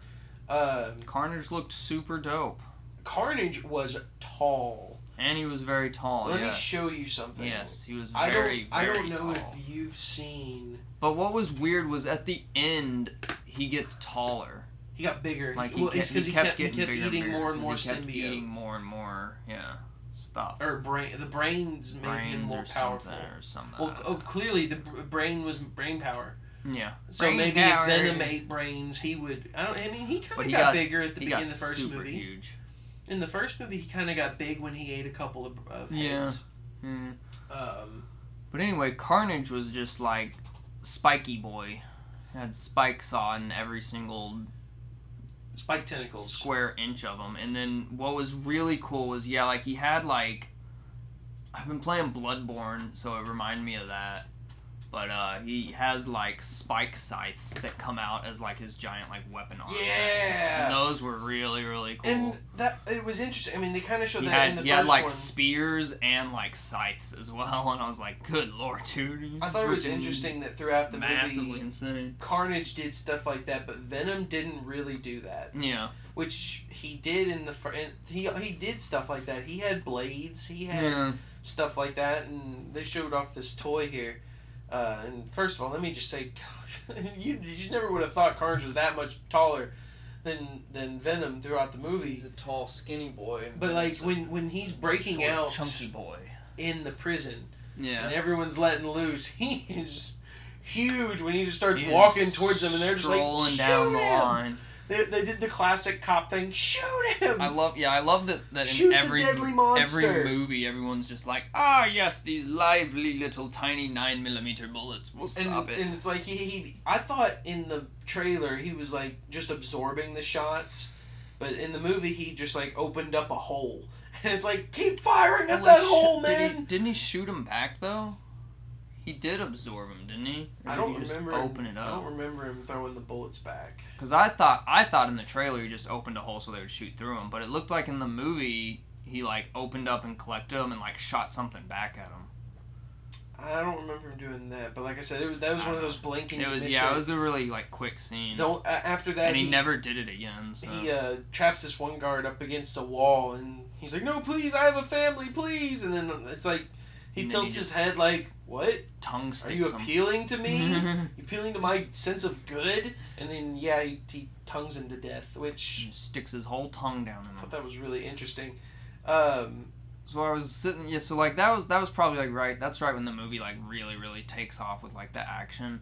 Carnage looked super dope. Carnage was tall. And he was very tall. Let me show you something. Yes, he was very, very tall. I don't know if you've seen... But what was weird was at the end, he gets taller. He got bigger. Like he kept eating more and more symbiote. Stuff. Or the brains made him more powerful. Clearly the brain was brain power. Yeah. So if Venom ate brains, he would. He kind of got bigger at the beginning of the first movie. Huge. In the first movie, he kind of got big when he ate a couple of heads. Yeah. Mm. But anyway, Carnage was just like spiky boy. He had spikes on every single. Spike tentacles. Square inch of them. And then what was really cool was, he had, I've been playing Bloodborne, so it reminded me of that. But he has, spike scythes that come out as, his giant, weapon arm. Yeah! And those were really, really cool. And it was interesting. I mean, they kind of showed that in the first one. He had, spears and, scythes as well. And I was like, good lord, dude. I thought it was interesting that throughout the movie... Massively insane. Carnage did stuff like that, but Venom didn't really do that. Yeah. Which he did in the... He did stuff like that. He had blades. He had stuff like that. And they showed off this toy here. And first of all, let me just say, you never would have thought Carnage was that much taller than Venom throughout the movie. He's a tall, skinny boy. But when he's breaking short, out, chunky boy in the prison, and everyone's letting loose, he is huge. When he just starts walking towards them, and they're just like strolling down the line. They did the classic cop thing. Shoot him! I love that in every movie, everyone's just like, yes, these lively little tiny 9mm bullets will stop it. And it's like, I thought in the trailer, he was like, just absorbing the shots, but in the movie, he just like, opened up a hole. And it's like, keep firing at that hole, man! Didn't he shoot him back, though? He did absorb him, didn't he? Or I don't remember. Open it up. I don't remember him throwing the bullets back. Because I thought in the trailer he just opened a hole so they would shoot through him, but it looked like in the movie he opened up and collected him and shot something back at him. I don't remember him doing that, but like I said, that was one of those blinking. It was it was a really quick scene. After that, and he never did it again. So. He traps this one guard up against a wall, and he's like, "No, please, I have a family, please," and then it's like. He tilts his head like, what? Tongue sticks. Are you appealing to me? You appealing to my sense of good? And then, yeah, he tongues him to death, which... He sticks his whole tongue down in him. I thought that was really interesting. So I was sitting... Yeah, so, like, that was probably, like, right... That's right when the movie, like, really, really takes off with, like, the action.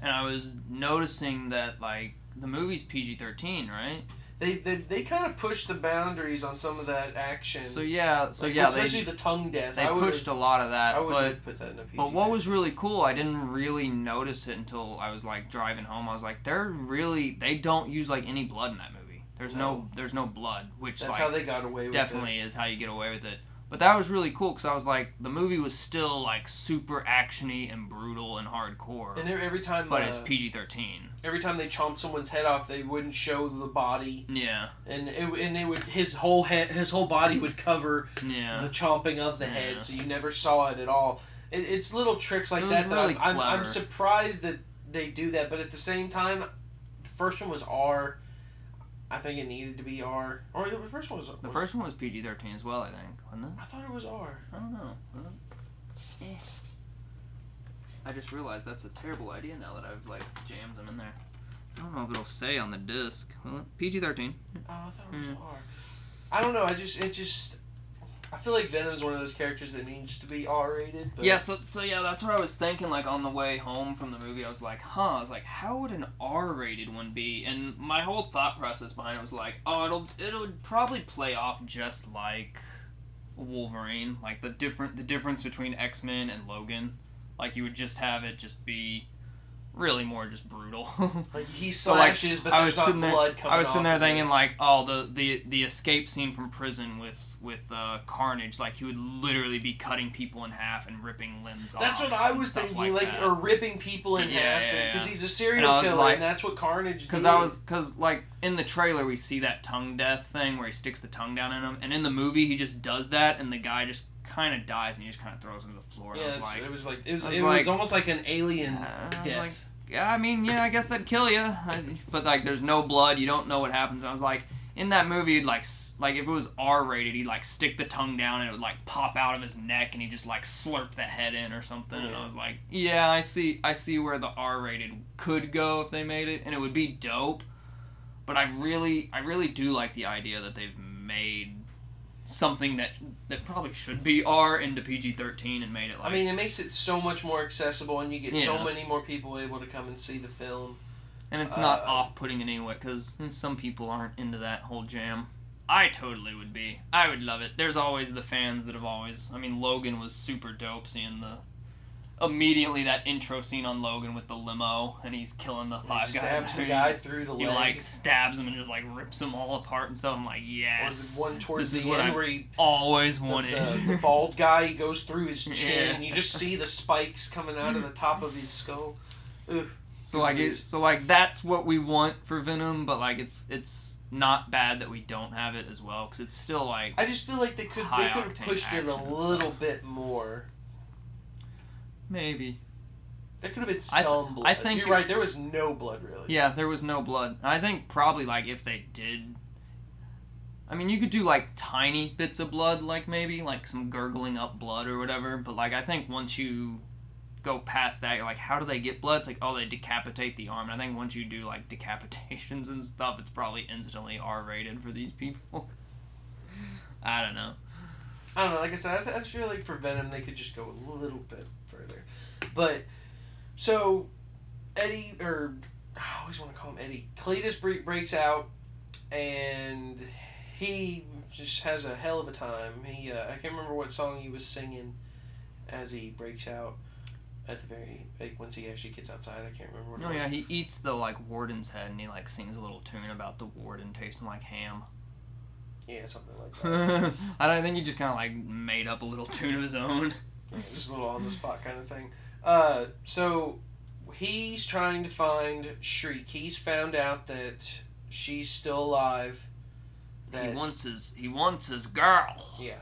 And I was noticing that, like, the movie's PG-13, right? They kind of pushed the boundaries on some of that action. So especially the tongue death. They pushed a lot of that. I wouldn't put that in a PG. But what was really cool, I didn't really notice it until I was like driving home. I was like, they don't use like any blood in that movie. There's no blood, which that's like, how they got away with definitely it. Definitely is how you get away with it. But that was really cool because I was like, the movie was still like super actiony and brutal and hardcore. And every time, but it's PG-13. Every time they chomped someone's head off, they wouldn't show the body. Yeah. And it would his whole body would cover the chomping of the head, so you never saw it at all. It's little tricks like that. Really that I'm surprised that they do that, but at the same time, the first one was R. I think it needed to be R. Or the first one was... The first one was PG-13 as well, I think, wasn't it? I thought it was R. I don't know. I just realized that's a terrible idea now that I've, like, jammed them in there. I don't know if it'll say on the disc. Well, PG-13. Oh, I thought it was R. I don't know. I feel like Venom's one of those characters that needs to be R-rated. But... Yeah, so, that's what I was thinking, like, on the way home from the movie. I was like, huh. I was like, how would an R-rated one be? And my whole thought process behind it was like, oh, it'll probably play off just like Wolverine. Like, the difference between X-Men and Logan. Like, you would just have it just be really more just brutal. Like, he slashes, so, like, but there's not blood coming off. I was sitting there thinking, like, oh, the escape scene from prison with Carnage, like, he would literally be cutting people in half and ripping limbs off. That's what I was thinking, like or ripping people in half, because he's a serial killer, like, and that's what Carnage did. Because, like, in the trailer, we see that tongue death thing where he sticks the tongue down in him, and in the movie, he just does that, and the guy just kind of dies, and he just kind of throws him to the floor. Yeah, it was almost like an alien death. I guess that'd kill you, but, like, there's no blood, you don't know what happens, and I was like... In that movie, he'd like if it was R-rated, he'd like stick the tongue down and it would like pop out of his neck, and he'd just like slurp the head in or something. Yeah. And I was like, yeah, I see where the R-rated could go if they made it, and it would be dope. But I really do like the idea that they've made something that probably should be R into PG-13 and made it like. I mean, it makes it so much more accessible, and you get so many more people able to come and see the film. And it's not off-putting in any way, because some people aren't into that whole jam. I totally would be. I would love it. There's always the fans that have always... I mean, Logan was super dope seeing the... Immediately that intro scene on Logan with the limo, and he's killing the five guys. He stabs the guy through the leg. He, like, stabs him and just, like, rips them all apart and stuff. I'm like, yes. Or the one towards the end where he... always wanted. The bald guy, he goes through his chin, and you just see the spikes coming out of the top of his skull. Oof. So that's what we want for Venom, but like it's not bad that we don't have it as well, because it's still like I just feel like they could have pushed it a little bit more. Maybe there could have been some blood. I think you're right. There was no blood really. Yeah, there was no blood. And I think probably like if they did, I mean you could do like tiny bits of blood, like maybe like some gurgling up blood or whatever. But like I think once you go past that, you're like, how do they get blood? It's like, oh, they decapitate the arm. And I think once you do, like, decapitations and stuff, it's probably instantly R-rated for these people. I don't know. Like I said, I feel like for Venom, they could just go a little bit further. But, so, Eddie, or, I always want to call him Eddie, Cletus breaks out, and he just has a hell of a time. He, I can't remember what song he was singing as he breaks out. At the very, like, once he actually gets outside, I can't remember what it was. Oh, yeah, he eats the, like, warden's head, and he, like, sings a little tune about the warden tasting like ham. Yeah, something like that. I think he just kind of, like, made up a little tune of his own. Yeah, just a little on-the-spot kind of thing. So, he's trying to find Shriek. He's found out that she's still alive. That he wants his girl. Yeah.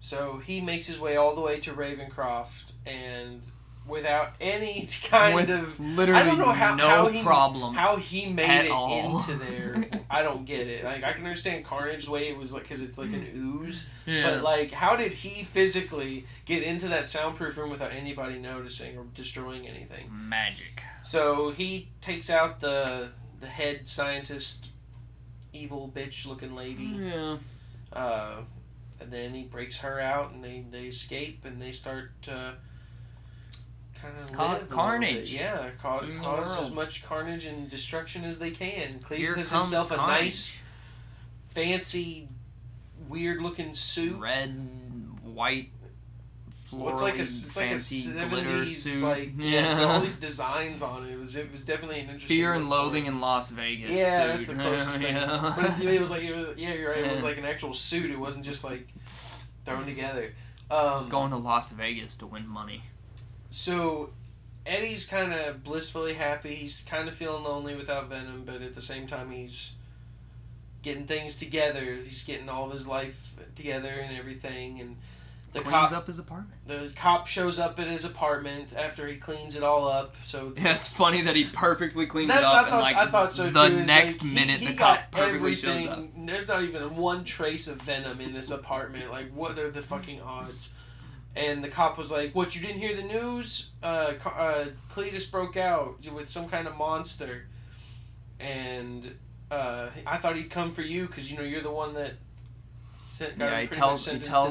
So, he makes his way all the way to Ravencroft, and... without any kind of literally, I don't know how he made it all into there. I don't get it. Like, I can understand Carnage's way it was like, because it's like an ooze, but like, how did he physically get into that soundproof room without anybody noticing or destroying anything? Magic. So he takes out the head scientist, evil bitch looking lady. Yeah. And then he breaks her out, and they escape, and they start. Kind of cause carnage. Yeah, cause as much carnage and destruction as they can. Cletus has himself a nice, fancy, weird-looking suit. Red, white, floral, fancy like a 70s, glitter suit. Like, yeah, it's got all these designs on it. It was definitely an interesting. Fear and Loathing in Las Vegas. Yeah, suit. That's the closest thing. Yeah. But it was yeah, you're right. It was like an actual suit. It wasn't just like thrown together. I was going to Las Vegas to win money. So, Eddie's kind of blissfully happy. He's kind of feeling lonely without Venom, but at the same time, he's getting things together. He's getting all of his life together and everything. And the cleans up his apartment. The cop shows up at his apartment after he cleans it all up. So it's funny that he perfectly cleans it up. The next minute, the cop perfectly shows up. There's not even one trace of Venom in this apartment. Like, what are the fucking odds? And the cop was like, "What, you didn't hear the news? Cletus broke out with some kind of monster. And I thought he'd come for you because, you know, you're the one that he tells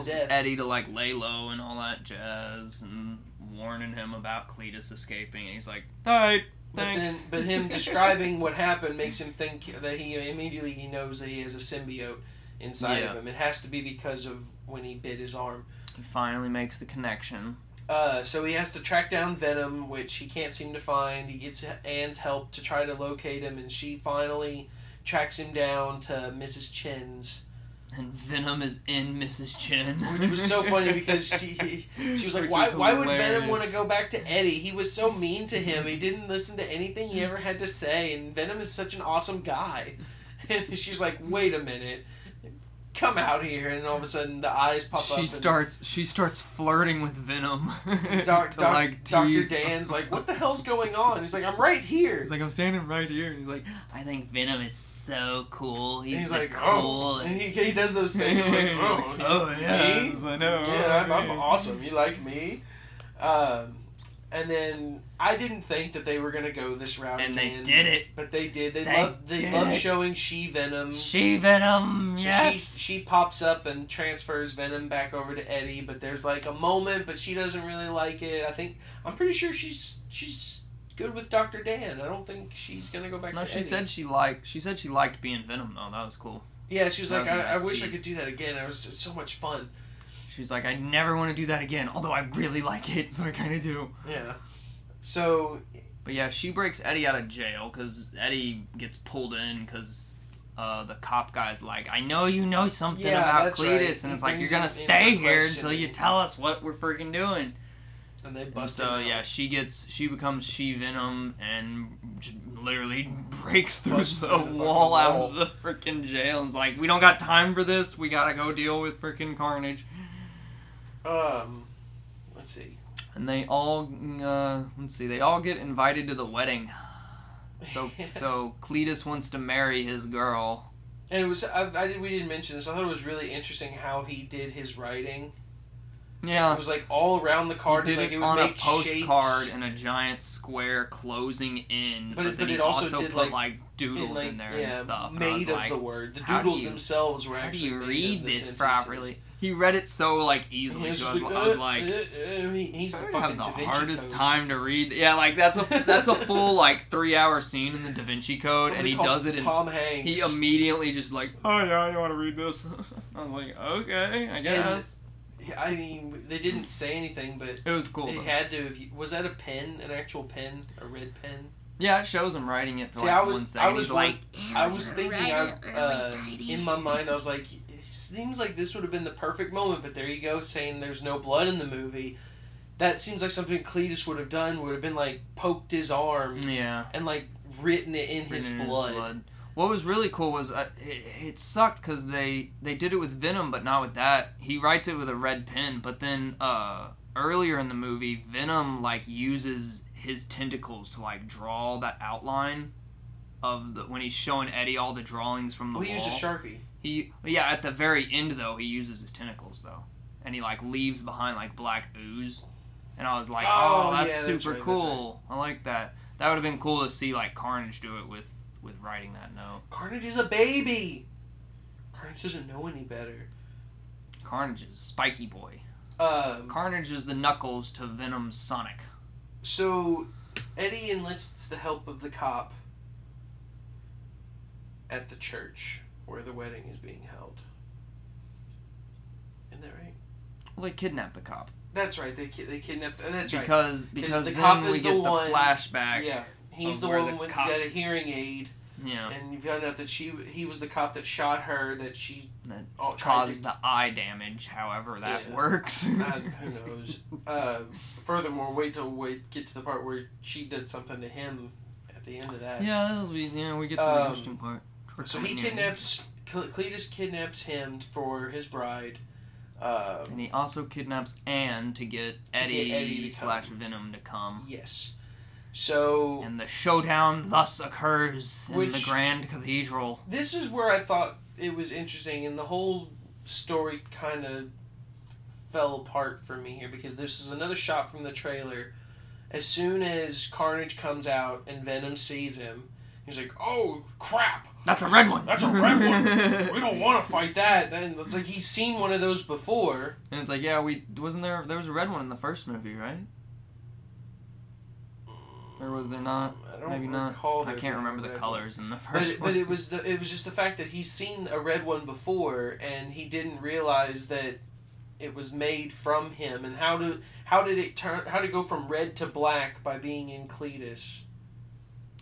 Eddie to, like, lay low and all that jazz and warning him about Cletus escaping. And he's like, all right, thanks. But him describing what happened makes him think that he immediately knows that he has a symbiote inside of him. It has to be because of when he bit his arm. He finally makes the connection. So he has to track down Venom, which he can't seem to find. He gets Anne's help to try to locate him, and she finally tracks him down to Mrs. Chen's. And Venom is in Mrs. Chen. Which was so funny because she was like, why would Venom want to go back to Eddie? He was so mean to him. He didn't listen to anything he ever had to say, and Venom is such an awesome guy. And she's like, wait a minute. Come out here, and all of a sudden the eyes pop up. She starts flirting with Venom. Dr. Dan's like, what the hell's going on? He's like, I'm right here. He's like, I'm standing right here. And he's like, I think Venom is so cool. He's like, cool. And he does those things. Like, oh yeah. Me? I know. Yeah, I'm awesome. You like me? And then I didn't think that they were going to go this route again. And they did it. But they did. They love showing She-Venom. She-Venom, yes. She pops up and transfers Venom back over to Eddie, but there's like a moment, but she doesn't really like it. I'm pretty sure she's good with Dr. Dan. I don't think she's going to go back to Eddie. No, she said she liked being Venom, though. That was cool. Yeah, she was like, I wish I could do that again. It's so much fun. She's like, I never want to do that again, although I really like it, so I kind of do. Yeah. So... But yeah, she breaks Eddie out of jail, because Eddie gets pulled in, because the cop guy's like, I know you know something about Cletus, right. And it's like, you're going to stay here until you tell us what we're freaking doing. And they bust him out. So yeah, she becomes She-Venom, and just literally breaks through the wall out of the freaking jail, and is like, we don't got time for this, we gotta go deal with freaking Carnage. Let's see. And they all, they all get invited to the wedding. So Cletus wants to marry his girl. And it was, we didn't mention this, I thought it was really interesting how he did his writing. Yeah. It was like all around the card. He did it on a postcard shapes. And a giant square closing in. But then he also did put like doodles in there and stuff. Made of the word. The doodles themselves were actually made of the sentences. How do you read this properly? He read it so like easily. I was like, he's having the hardest time to read. Yeah, like that's a full like 3-hour scene in the Da Vinci Code, and he does it. Tom Hanks. He immediately just like, oh yeah, I know how to read this. I was like, okay, I guess. I mean, they didn't say anything, but it was cool. It had to. Was that a pen? An actual pen? A red pen? Yeah, it shows him writing it for one second. In my mind, I was like, it seems like this would have been the perfect moment. But there you go, saying there's no blood in the movie. That seems like something Cletus would have done. Would have been like poked his arm, and like written it in his blood. What was really cool was it sucked because they did it with Venom, but not with that. He writes it with a red pen, but then earlier in the movie, Venom like uses his tentacles to like draw that outline of when he's showing Eddie all the drawings from the wall. He uses Sharpie. Yeah, at the very end though, he uses his tentacles though, and he like leaves behind like black ooze. And I was like, oh, that's super cool. That's right. I like that. That would have been cool to see like Carnage do it with writing that note. Carnage is a baby! Carnage doesn't know any better. Carnage is a spiky boy. Carnage is the Knuckles to Venom's Sonic. So, Eddie enlists the help of the cop at the church where the wedding is being held. Isn't that right? Well, they kidnapped the cop. That's right, they kidnapped... Because then we get the flashback... Yeah. He's the one with a hearing aid. Yeah. And you found out that he was the cop that shot her, that caused the eye damage, however that works. Who knows. Furthermore, get to the part where she did something to him at the end of that. Yeah, we get to the interesting part. So he kidnaps... Cletus kidnaps him for his bride. And he also kidnaps Anne to get Eddie / Venom to come. Yes. So, and the showdown thus occurs in the Grand Cathedral. This is where I thought it was interesting, and the whole story kind of fell apart for me here, because this is another shot from the trailer. As soon as Carnage comes out and Venom sees him, he's like, oh, crap! That's a red one! That's a red one! We don't want to fight that! Then it's like he's seen one of those before. And it's like, yeah, there was a red one in the first movie, right? Or was there not? I can't remember the colors in the first one. But it was just the fact that he's seen a red one before, and he didn't realize that it was made from him. And how did it go from red to black by being in Cletus,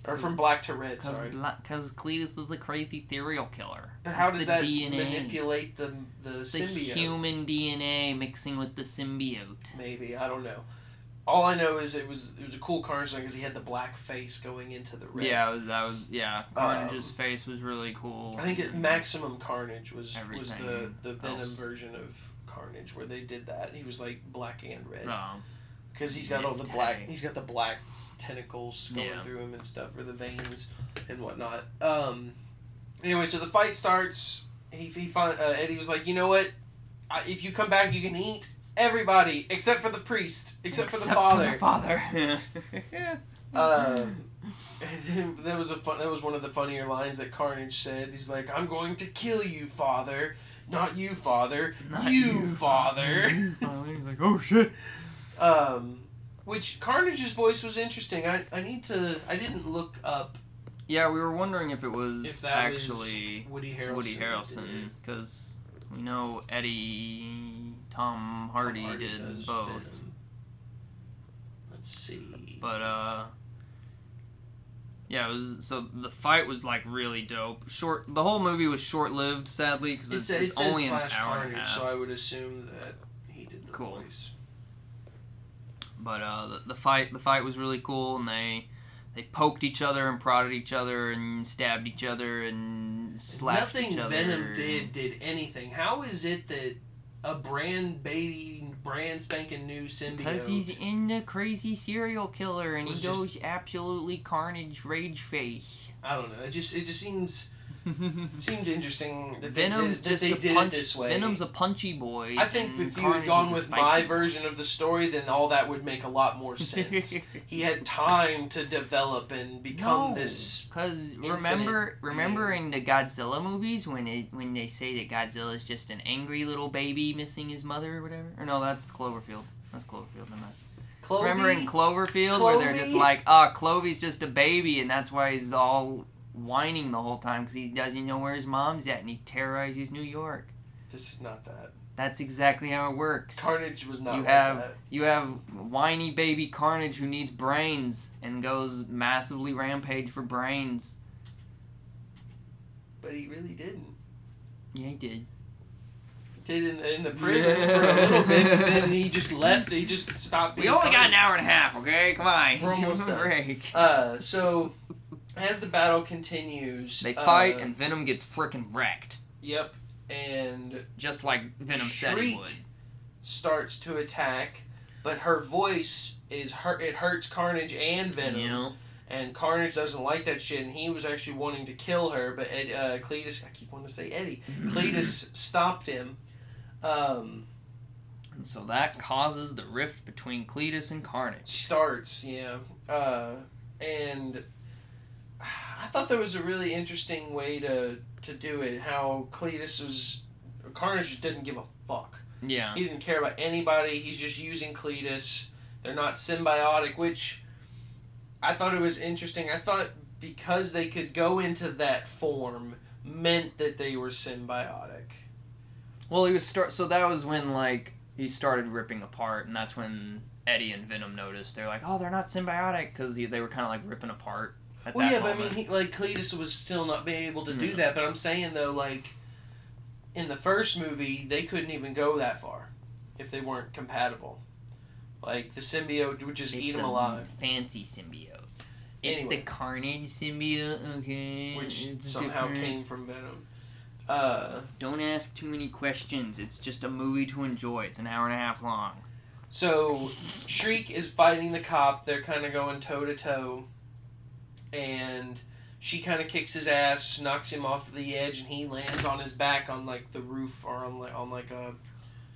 or from black to red? Sorry, because Cletus is the crazy serial killer. But how does that manipulate the symbiote? The human DNA mixing with the symbiote. Maybe, I don't know. All I know is it was a cool Carnage because he had the black face going into the red. Yeah, Carnage's face was really cool. I think Maximum Carnage was the Venom version of Carnage where they did that. He was like black and red because he's got all the black. He's got the black tentacles going through him and stuff, or the veins and whatnot. Anyway, so the fight starts. Eddie was like, you know what? If you come back, you can eat. Everybody, except for the priest, except for the father. Yeah. And that was that was one of the funnier lines that Carnage said. He's like, "I'm going to kill you, father. Not you, father. Not you, father." He's like, "Oh shit." Which Carnage's voice was interesting. I didn't look up. Yeah, we were wondering if it was actually Woody Harrelson, because we know Tom Hardy did both. Venom. Let's see. But, the fight was, like, really dope. The whole movie was short-lived, sadly, because it's only an hour and a half. So I would assume that he did the voice. But, the fight was really cool, and they poked each other and prodded each other and stabbed each other and slapped each other. Nothing Venom did anything. How is it that a brand spanking new symbiote? Because he's in the crazy serial killer, and he goes absolutely Carnage rage face. I don't know. It just seems interesting that they did it this way. Venom's a punchy boy. I think if you had gone with my version of the story, then all that would make a lot more sense. He had time to develop and become this. Because remember in the Godzilla movies when they say that Godzilla is just an angry little baby missing his mother or whatever. Or no, that's Cloverfield. That's Cloverfield. Remember in Cloverfield where they're just like, Clovey's just a baby, and that's why he's all whining the whole time because he doesn't know where his mom's at, and he terrorizes New York. This is not that. That's exactly how it works. Carnage was not. You have whiny baby Carnage who needs brains and goes massively rampage for brains. But he really didn't. Yeah, he did. In the prison for a little bit, and then he just left. He just stopped. We only got an hour and a half. Okay, come on. We're almost done. So As the battle continues... They fight, and Venom gets frickin' wrecked. Yep, and... Just like Venom said he would. Starts to attack, but her voice is it hurts Carnage and Venom. Yeah. And Carnage doesn't like that shit, and he was actually wanting to kill her, but Cletus... I keep wanting to say Eddie. Cletus stopped him. And so that causes the rift between Cletus and Carnage. Starts, yeah. And... I thought there was a really interesting way to do it, how Cletus was... Carnage just didn't give a fuck. Yeah. He didn't care about anybody. He's just using Cletus. They're not symbiotic, which I thought it was interesting. I thought because they could go into that form meant that they were symbiotic. Well, he was... So that was when, like, he started ripping apart, and that's when Eddie and Venom noticed. They're like, oh, they're not symbiotic, because they were kind of, like, ripping apart. Well, yeah, moment. But I mean, Cletus was still not being able to do that, but I'm saying, though, like, in the first movie, they couldn't even go that far if they weren't compatible. Like, the symbiote would just eat them alive. Fancy symbiote. It's anyway, the Carnage symbiote, okay. Which somehow came from Venom. Don't ask too many questions. It's just a movie to enjoy. It's an hour and a half long. So, Shriek is fighting the cop. They're kind of going toe-to-toe. And she kind of kicks his ass, knocks him off the edge, and he lands on his back on, like, the roof or on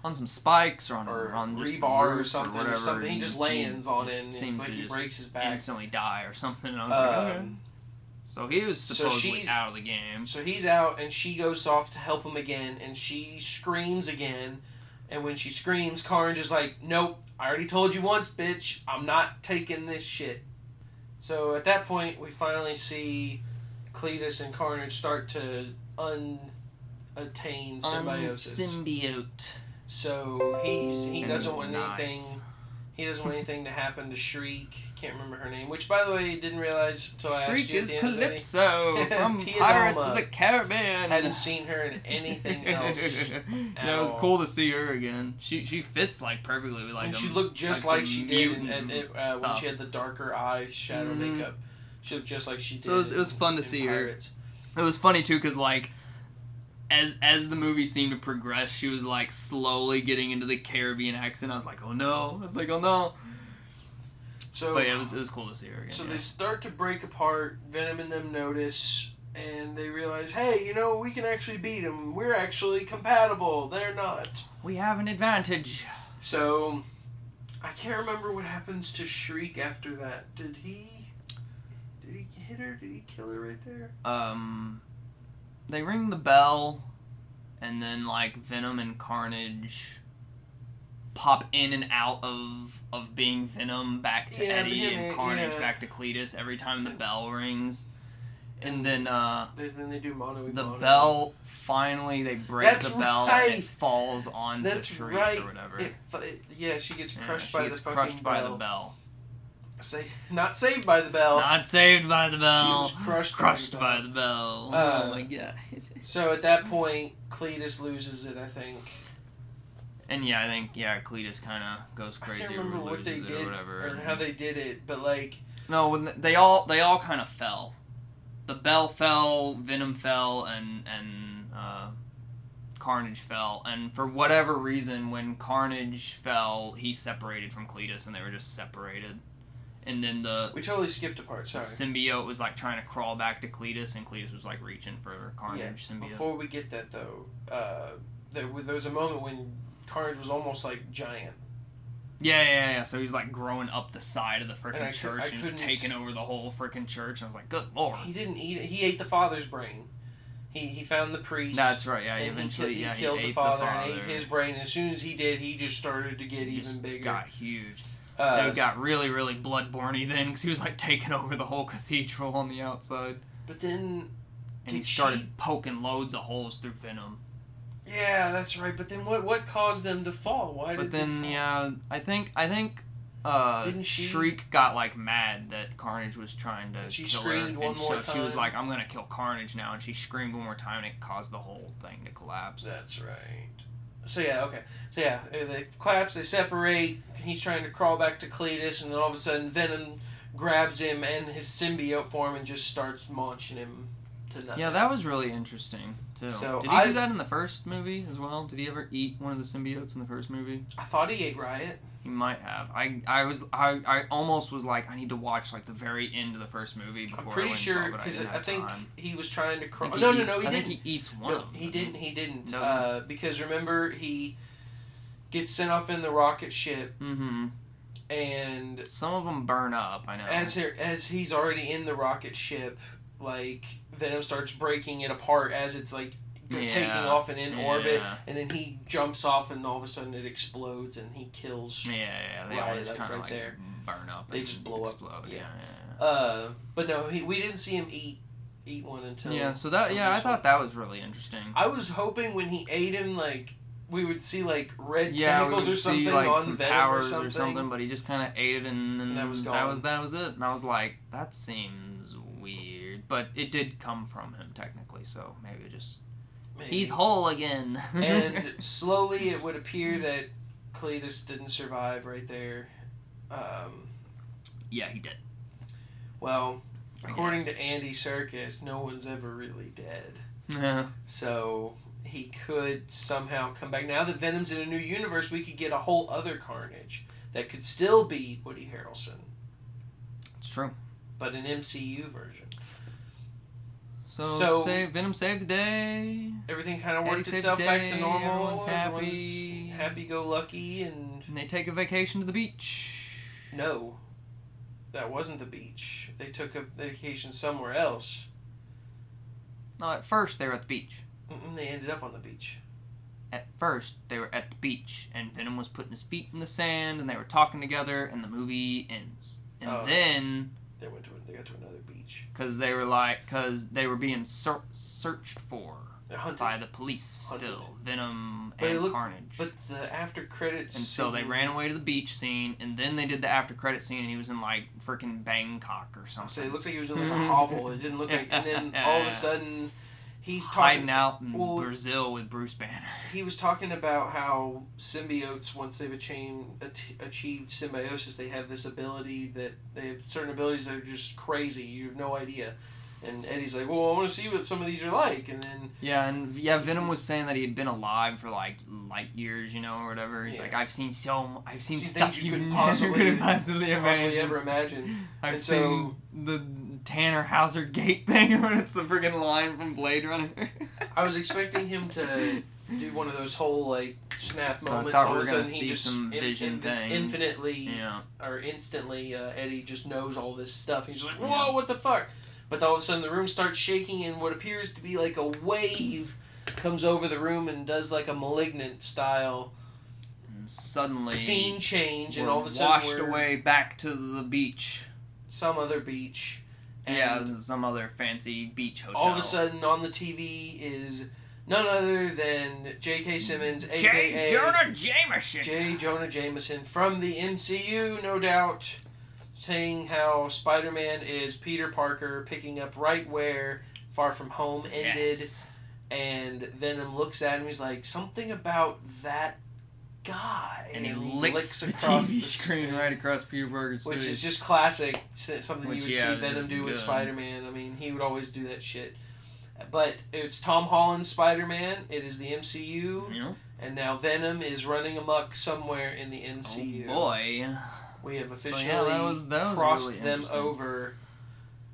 on some spikes or on just rebar or something. Or whatever. Something. He just lands on it, and it's like he breaks his back. Instantly die or something. And I was like, okay. So he was supposedly out of the game. So he's out, and she goes off to help him again, and she screams again. And when she screams, Carnage is like, nope, I already told you once, bitch. I'm not taking this shit. So at that point, we finally see Cletus and Carnage start to unattain symbiosis. Unsymbiote. So he doesn't want anything. He doesn't want anything to happen to Shriek. Can't remember her name. Which, by the way, didn't realize until I asked you at the end of the day. Shriek is Calypso from Pirates of the Caribbean. Hadn't seen her in anything else. It was cool to see her again. She fits like perfectly. Like, and she looked just like she did when she had the darker eye shadow makeup. She looked just like she did. So it was fun to see Pirates. Her. It was funny too, because like, As the movie seemed to progress, she was like slowly getting into the Caribbean accent. I was like, oh no! So, but yeah, it was cool to see her again. So they start to break apart. Venom and them notice, and they realize, hey, you know, we can actually beat them. We're actually compatible. They're not. We have an advantage. So, I can't remember what happens to Shriek after that. Did he hit her? Did he kill her right there? They ring the bell, and then like Venom and Carnage pop in and out of being Venom back to Eddie and Carnage back to Cletus every time the bell rings. And then they do mono. The bell finally they break bell and it falls on the tree or whatever. She gets crushed by the fucking bell. Not saved by the bell. Not saved by the bell. She was crushed by the bell. Oh my god. So at that point, Cletus loses it, I think. And Cletus kind of goes crazy. I can't remember what they did or whatever, or how they did it, but like. No, when they all kind of fell. The bell fell, Venom fell, and Carnage fell, and for whatever reason, when Carnage fell, he separated from Cletus, and they were just separated. And then we totally skipped a part, sorry. Symbiote was like trying to crawl back to Cletus, and Cletus was like reaching for Carnage symbiote. Before we get that though, there was a moment when Carnage was almost like giant. Yeah. So he's like growing up the side of the frickin' church and just taking over the whole frickin' church. And I was like, good lord. He didn't eat it. He ate the father's brain. He found the priest. That's right, yeah. Eventually, he killed the father and ate his brain. And as soon as he did, he just started to get even bigger. Got huge. They got really, really blood-borne-y then, because he was, like, taking over the whole cathedral on the outside. But then... And he started poking loads of holes through Venom. Yeah, that's right. But then what caused them to fall? Why did they fall? But then, yeah, I think Shriek got, like, mad that Carnage was trying to kill her. She screamed one more time. She was like, I'm going to kill Carnage now. And she screamed one more time, and it caused the whole thing to collapse. That's right. So, they collapse, they separate, he's trying to crawl back to Cletus, and then all of a sudden Venom grabs him and his symbiote form and just starts munching him to nothing. Yeah, that was really interesting, too. So did he do that in the first movie as well? Did he ever eat one of the symbiotes in the first movie? I thought he ate Riot. He might have. I almost was like, I need to watch like the very end of the first movie before. I'm pretty sure because I think he was trying to crawl. He didn't. Because remember he gets sent off in the rocket ship. Mm-hmm. And some of them burn up. I know. As he's already in the rocket ship, like Venom starts breaking it apart as it's like. Taking off and in orbit, and then he jumps off, and all of a sudden it explodes, and he kills. They all just kind of like there. Burn up. They just blow up. Yeah. But no, we didn't see him eat one until. Yeah. So that I thought that was really interesting. I was hoping when he ate him, like we would see like red tentacles or something like, on some Venom or something, but he just kind of ate it, and that was gone. That was it, and I was like, that seems weird, but it did come from him technically, so maybe it just. He's whole again. And slowly it would appear that Cletus didn't survive right there. Yeah, he did. Well, according to Andy Serkis, no one's ever really dead. Yeah. So he could somehow come back. Now that Venom's in a new universe, we could get a whole other Carnage that could still be Woody Harrelson. It's true. But an MCU version. So Venom saved the day. Everything kind of worked itself back to normal. Everyone's happy-go-lucky. And they take a vacation to the beach. No, that wasn't the beach. They took a vacation somewhere else. No, at first they were at the beach. They ended up on the beach. At first, they were at the beach, and Venom was putting his feet in the sand, and they were talking together, and the movie ends. And then... They got to another beach. Because they were being searched for by the police still. Venom and Carnage. But the after credits scene... And so they ran away to the beach scene, and then they did the after credits scene, and he was in, like, freaking Bangkok or something. So it looked like he was in, like, a hovel. It didn't look like... And then all of a sudden, he's talking... Hiding out in Brazil with Bruce Banner. He was talking about how symbiotes, once they've achieved symbiosis, they have this ability that... They have certain abilities that are just crazy. You have no idea. And Eddie's like, well, I want to see what some of these are like. And then... Yeah, Venom was saying that he had been alive for, like, light years, you know, or whatever. He's like, I've seen stuff you couldn't possibly ever imagine. I've seen the Tanner Hauser gate thing when it's the friggin' line from Blade Runner. I was expecting him to do one of those whole, like, snap moments. All of a sudden he just instantly, Eddie just knows all this stuff. He's like, whoa, what the fuck? But all of a sudden the room starts shaking and what appears to be like a wave comes over the room and does like a Malignant style and suddenly scene change and all of a sudden washed away back to the beach. Some other beach. And some other fancy beach hotel. All of a sudden on the TV is none other than J.K. Simmons, a.k.a. J. Jonah Jameson from the MCU, no doubt. Saying how Spider-Man is Peter Parker picking up right where Far From Home ended. Yes. And Venom looks at him, he's like, something about that guy. And he licks across the screen right across Peter Parker's face. Which is just classic, something you would see Venom do with Spider-Man. I mean, he would always do that shit. But it's Tom Holland's Spider-Man, it is the MCU, and now Venom is running amok somewhere in the MCU. Oh boy. We have officially that was crossed really them over.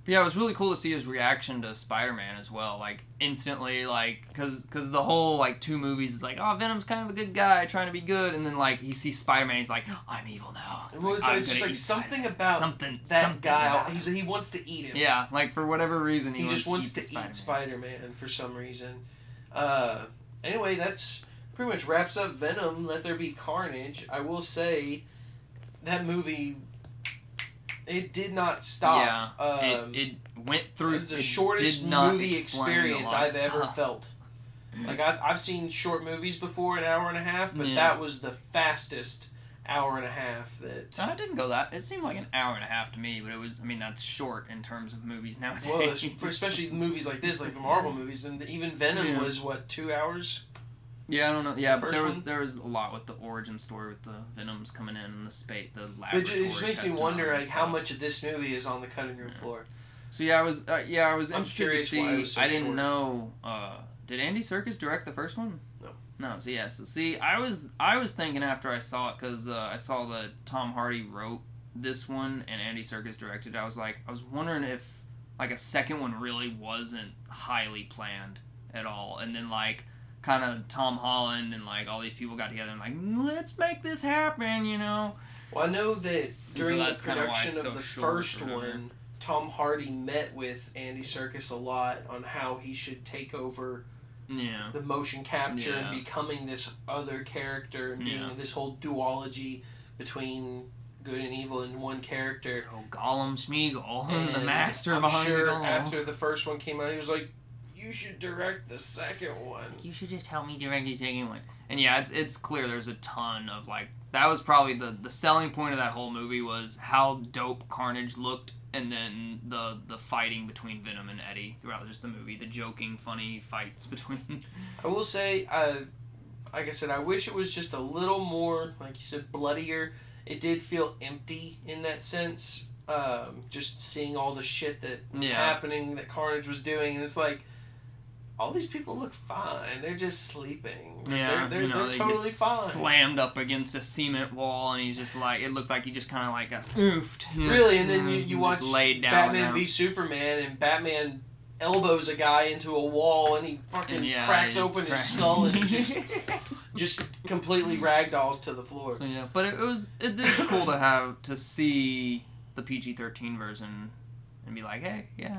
Yeah, it was really cool to see his reaction to Spider-Man as well. Like, instantly, like, because the whole, like, two movies is like, oh, Venom's kind of a good guy, trying to be good. And then, like, he sees Spider-Man, he's like, I'm evil now. It's just like, something about that guy. He wants to eat him. Yeah, like, for whatever reason, he just wants to eat Spider-Man for some reason. Anyway, that's pretty much wraps up Venom, Let There Be Carnage. I will say... That movie, it did not stop. Yeah, it went through. It was the shortest movie experience I've ever felt. Like I've seen short movies before, an hour and a half, but that was the fastest hour and a half that. No, it didn't go that. It seemed like an hour and a half to me, but it was. I mean, that's short in terms of movies nowadays. Well, especially movies like this, like the Marvel movies, and even Venom was 2 hours. Yeah, I don't know. Yeah, the but there was a lot with the origin story with the Venoms coming in and the spate, the laboratory. It just makes me wonder, like, how much of this movie is on the cutting room floor. So I was interested to see. I didn't know. Did Andy Serkis direct the first one? No. So yeah. So see, I was thinking after I saw it, because I saw that Tom Hardy wrote this one and Andy Serkis directed. I was wondering if like a second one really wasn't highly planned at all, and then like, kind of Tom Holland and like all these people got together and like, let's make this happen, you know. Well, I know that during the production of the first one, Tom Hardy met with Andy Serkis a lot on how he should take over the motion capture and becoming this other character and being this whole duology between good and evil in one character. Oh, Gollum Smeagol, and the master behind Gollum. After the first one came out, he was like, you should direct the second one. You should just help me direct the second one. And yeah, it's clear there's a ton of like... That was probably the selling point of that whole movie was how dope Carnage looked, and then the fighting between Venom and Eddie throughout just the movie. The joking, funny fights between... I will say, like I said, I wish it was just a little more, like you said, bloodier. It did feel empty in that sense. Just seeing all the shit that was happening, that Carnage was doing, and it's like... all these people look fine. They're just sleeping. Yeah, they're totally fine. Slammed up against a cement wall, and he's just like, it looked like he just kind of like got oofed. Really, and then you watch Batman v Superman, and Batman elbows a guy into a wall, and he fucking cracks open his skull, and he's just completely ragdolls to the floor. So yeah, but it is cool to see the PG-13 version and be like, hey, yeah.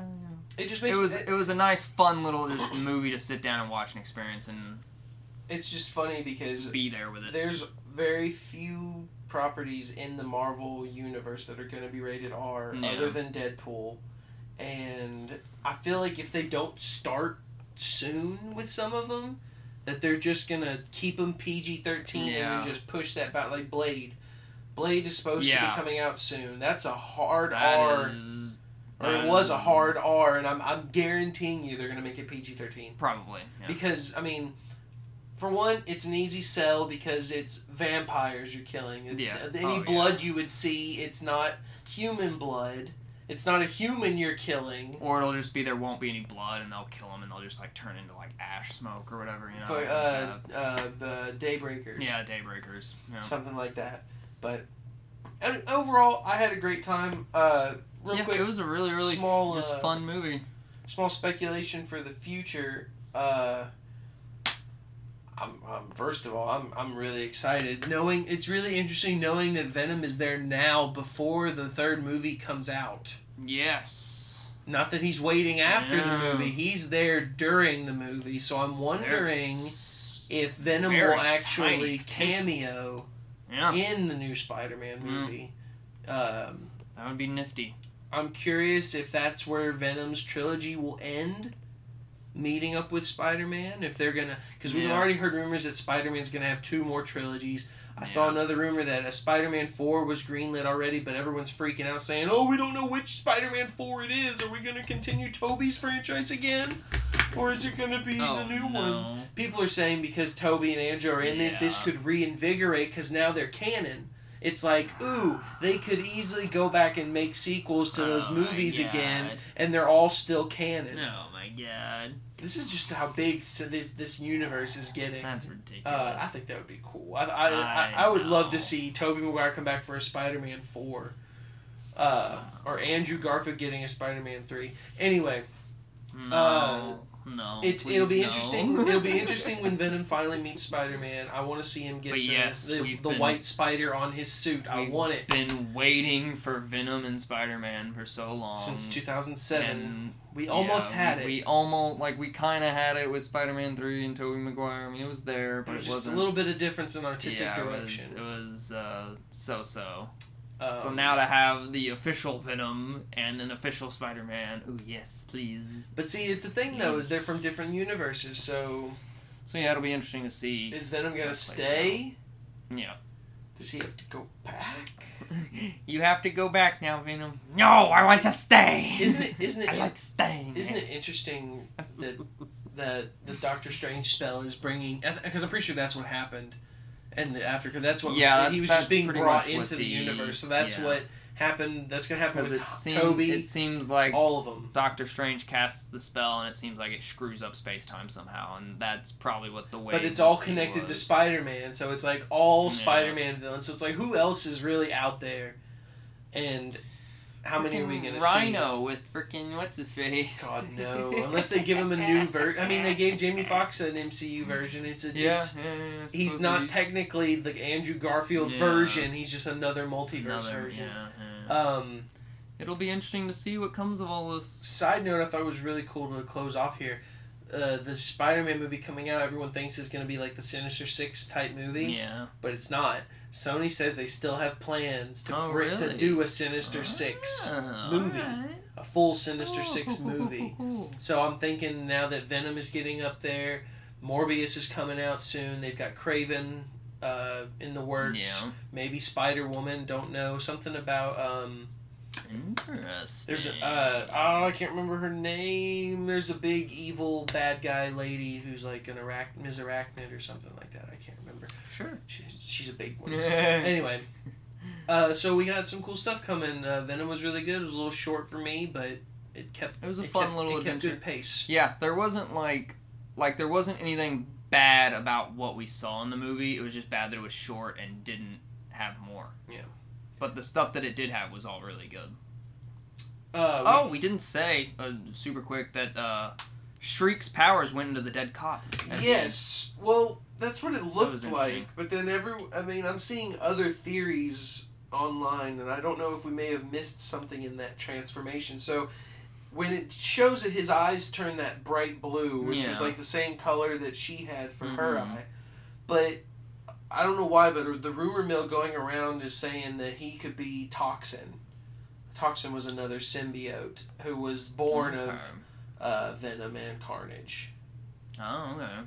It just makes it was a nice, fun little just movie to sit down and watch and experience, and it's just funny because be there with it. There's very few properties in the Marvel universe that are going to be rated R other than Deadpool, and I feel like if they don't start soon with some of them, that they're just going to keep them PG-13 and then just push that back, like Blade. Blade is supposed to be coming out soon. That's a hard R. It was a hard R, and I'm guaranteeing you they're going to make it PG-13. Probably. Yeah. Because, I mean, for one, it's an easy sell because it's vampires you're killing. Yeah. Any blood you would see, it's not human blood. It's not a human you're killing. Or it'll just be there won't be any blood, and they'll kill them, and they'll just, like, turn into, like, ash smoke or whatever, you know? For, Daybreakers. Yeah, Daybreakers. Yeah. Something like that. But, and overall, I had a great time. Real quick, it was a really, really small, fun movie. Small speculation for the future. I'm really excited. It's really interesting knowing that Venom is there now before the third movie comes out. Yes. Not that he's waiting after the movie. He's there during the movie. So I'm wondering if Venom will actually cameo in the new Spider-Man movie. That would be nifty. I'm curious if that's where Venom's trilogy will end, meeting up with Spider-Man, if they're going to... Because we've already heard rumors that Spider-Man's going to have two more trilogies. I saw another rumor that a Spider-Man 4 was greenlit already, but everyone's freaking out saying, oh, we don't know which Spider-Man 4 it is. Are we going to continue Tobey's franchise again? Or is it going to be the new ones? People are saying because Tobey and Andrew are in this could reinvigorate because now they're canon. It's like, ooh, they could easily go back and make sequels to those movies again, and they're all still canon. Oh my god! This is just how big this universe is getting. That's ridiculous. I think that would be cool. I would love to see Tobey Maguire come back for a Spider-Man 4, or Andrew Garfield getting a Spider-Man 3. Anyway, it'll be interesting. It'll be interesting when Venom finally meets Spider-Man. I want to see him get the white spider on his suit. I want it. Been waiting for Venom and Spider-Man for so long since 2007. And we almost had it. We almost we kind of had it with Spider-Man 3 and Tobey Maguire. I mean, it was there, but it was just a little bit of difference in artistic direction. It was so-so. So now to have the official Venom and an official Spider-Man, ooh, yes, please. But see, it's the thing, though, is they're from different universes, so yeah, it'll be interesting to see. Is Venom going to stay? Out. Yeah. Does he have to go back? You have to go back now, Venom. No, I want to stay! Isn't it I like staying. Isn't it interesting that the Doctor Strange spell is bringing, because I'm pretty sure that's what happened. And after, because that's what he was just being brought into the universe. So that's what happened. That's gonna happen with Toby. It seems like all of them. Doctor Strange casts the spell, and it seems like it screws up space time somehow. And that's probably what the way. But it's all connected to Spider-Man, so it's like all Spider-Man villains. So it's like who else is really out there, and how many are we gonna see? Rhino with freaking what's his face? God no! Unless they give him a new version. I mean, they gave Jamie Foxx an MCU version. It's he's not technically the Andrew Garfield version. He's just another multiverse version. Yeah. It'll be interesting to see what comes of all this. Side note: I thought it was really cool to close off here. The Spider-Man movie coming out, everyone thinks is going to be like the Sinister Six type movie. Yeah. But it's not. Sony says they still have plans to do a Sinister Six movie. Right. A full Sinister Six movie. So I'm thinking now that Venom is getting up there, Morbius is coming out soon, they've got Craven in the works, maybe Spider-Woman, don't know, something about... Interesting. There's I can't remember her name. There's a big evil bad guy lady who's like an Ms. Arachnid or something like that. I can't remember. Sure. She's a big one. Anyway, so we got some cool stuff coming. Venom was really good. It was a little short for me, but it was a fun little adventure. It kept good pace. Yeah, there wasn't there wasn't anything bad about what we saw in the movie. It was just bad that it was short and didn't have more. Yeah. But the stuff that it did have was all really good. We didn't say, super quick, that Shriek's powers went into the dead cop. Yes, well, that's what it looked like. But then I'm seeing other theories online, and I don't know if we may have missed something in that transformation. So when it shows that his eyes turn that bright blue, which was like the same color that she had for her eye, but... I don't know why, but the rumor mill going around is saying that he could be Toxin. Toxin was another symbiote who was born of Venom and Carnage. Oh, okay.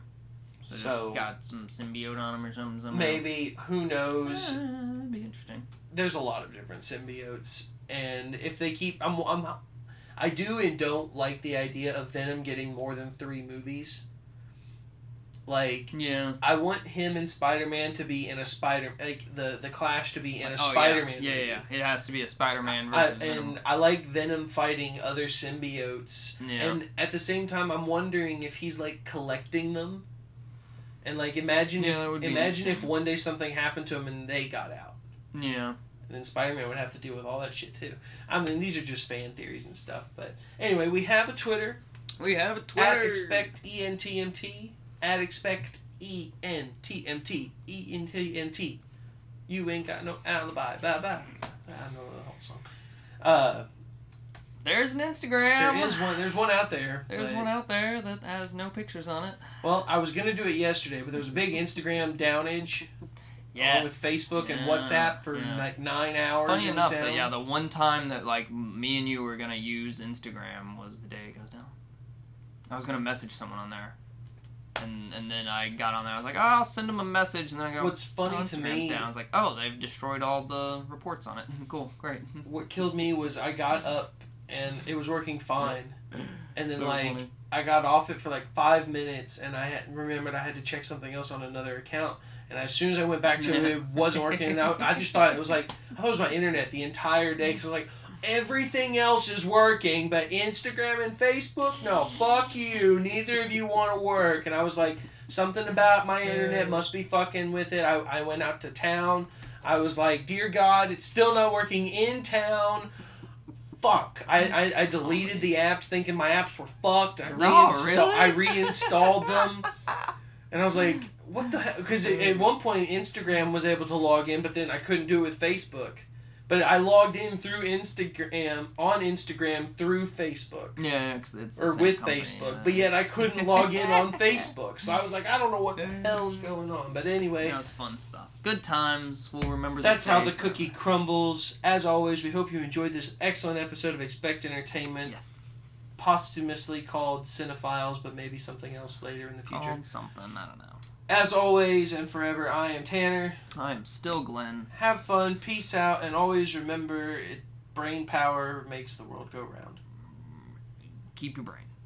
So just got some symbiote on him or something. Somehow. Maybe. Who knows? That'd be interesting. There's a lot of different symbiotes, and if they keep, I do and don't like the idea of Venom getting more than 3 movies. I want him and Spider-Man to be in a the clash to be in a Spider-Man movie. It has to be a Spider-Man versus Venom. And I like Venom fighting other symbiotes. Yeah. And at the same time, I'm wondering if he's, collecting them. And, imagine if one day something happened to him and they got out. Yeah. And then Spider-Man would have to deal with all that shit, too. I mean, these are just fan theories and stuff. But, anyway, we have a Twitter. At ExpectENTMT. At Expect ENTMT. ENTMT. You ain't got no alibi. Bye bye. I know the whole song. There's an Instagram. There is one. There's one out there. There's one out there that has no pictures on it. Well, I was going to do it yesterday, but there was a big Instagram downage. Yes. With Facebook and WhatsApp for 9 hours. Funny enough, the one time that me and you were going to use Instagram was the day it goes down. I was going to message someone on there. And then I got on there. I was like, I'll send them a message. And then I go, what's funny to me? Down. I was like, they've destroyed all the reports on it. Cool, great. What killed me was I got up and it was working fine. And then funny. I got off it for 5 minutes and I remembered I had to check something else on another account. And as soon as I went back to it wasn't working. And I just thought it was I thought it was my internet the entire day because I was like. Everything else is working, but Instagram and Facebook? No, fuck you. Neither of you want to work. And I was like, something about my internet must be fucking with it. I went out to town. I was like, dear God, it's still not working in town. Fuck. I deleted the apps thinking my apps were fucked. I reinstalled them. And I was like, what the hell? Because at one point, Instagram was able to log in, but then I couldn't do it with Facebook. But I logged in through Instagram, on Instagram, through Facebook. Yeah, it's or with company, Facebook. But yet I couldn't log in on Facebook. So I was like, I don't know what the hell's going on. But anyway. That was fun stuff. Good times. We'll remember this. That's how the cookie crumbles. As always, we hope you enjoyed this excellent episode of Expect Entertainment. Yes. Posthumously called Cinephiles, but maybe something else later in the future. Called something, I don't know. As always and forever, I am Tanner. I am still Glenn. Have fun, peace out, and always remember, brain power makes the world go round. Keep your brain.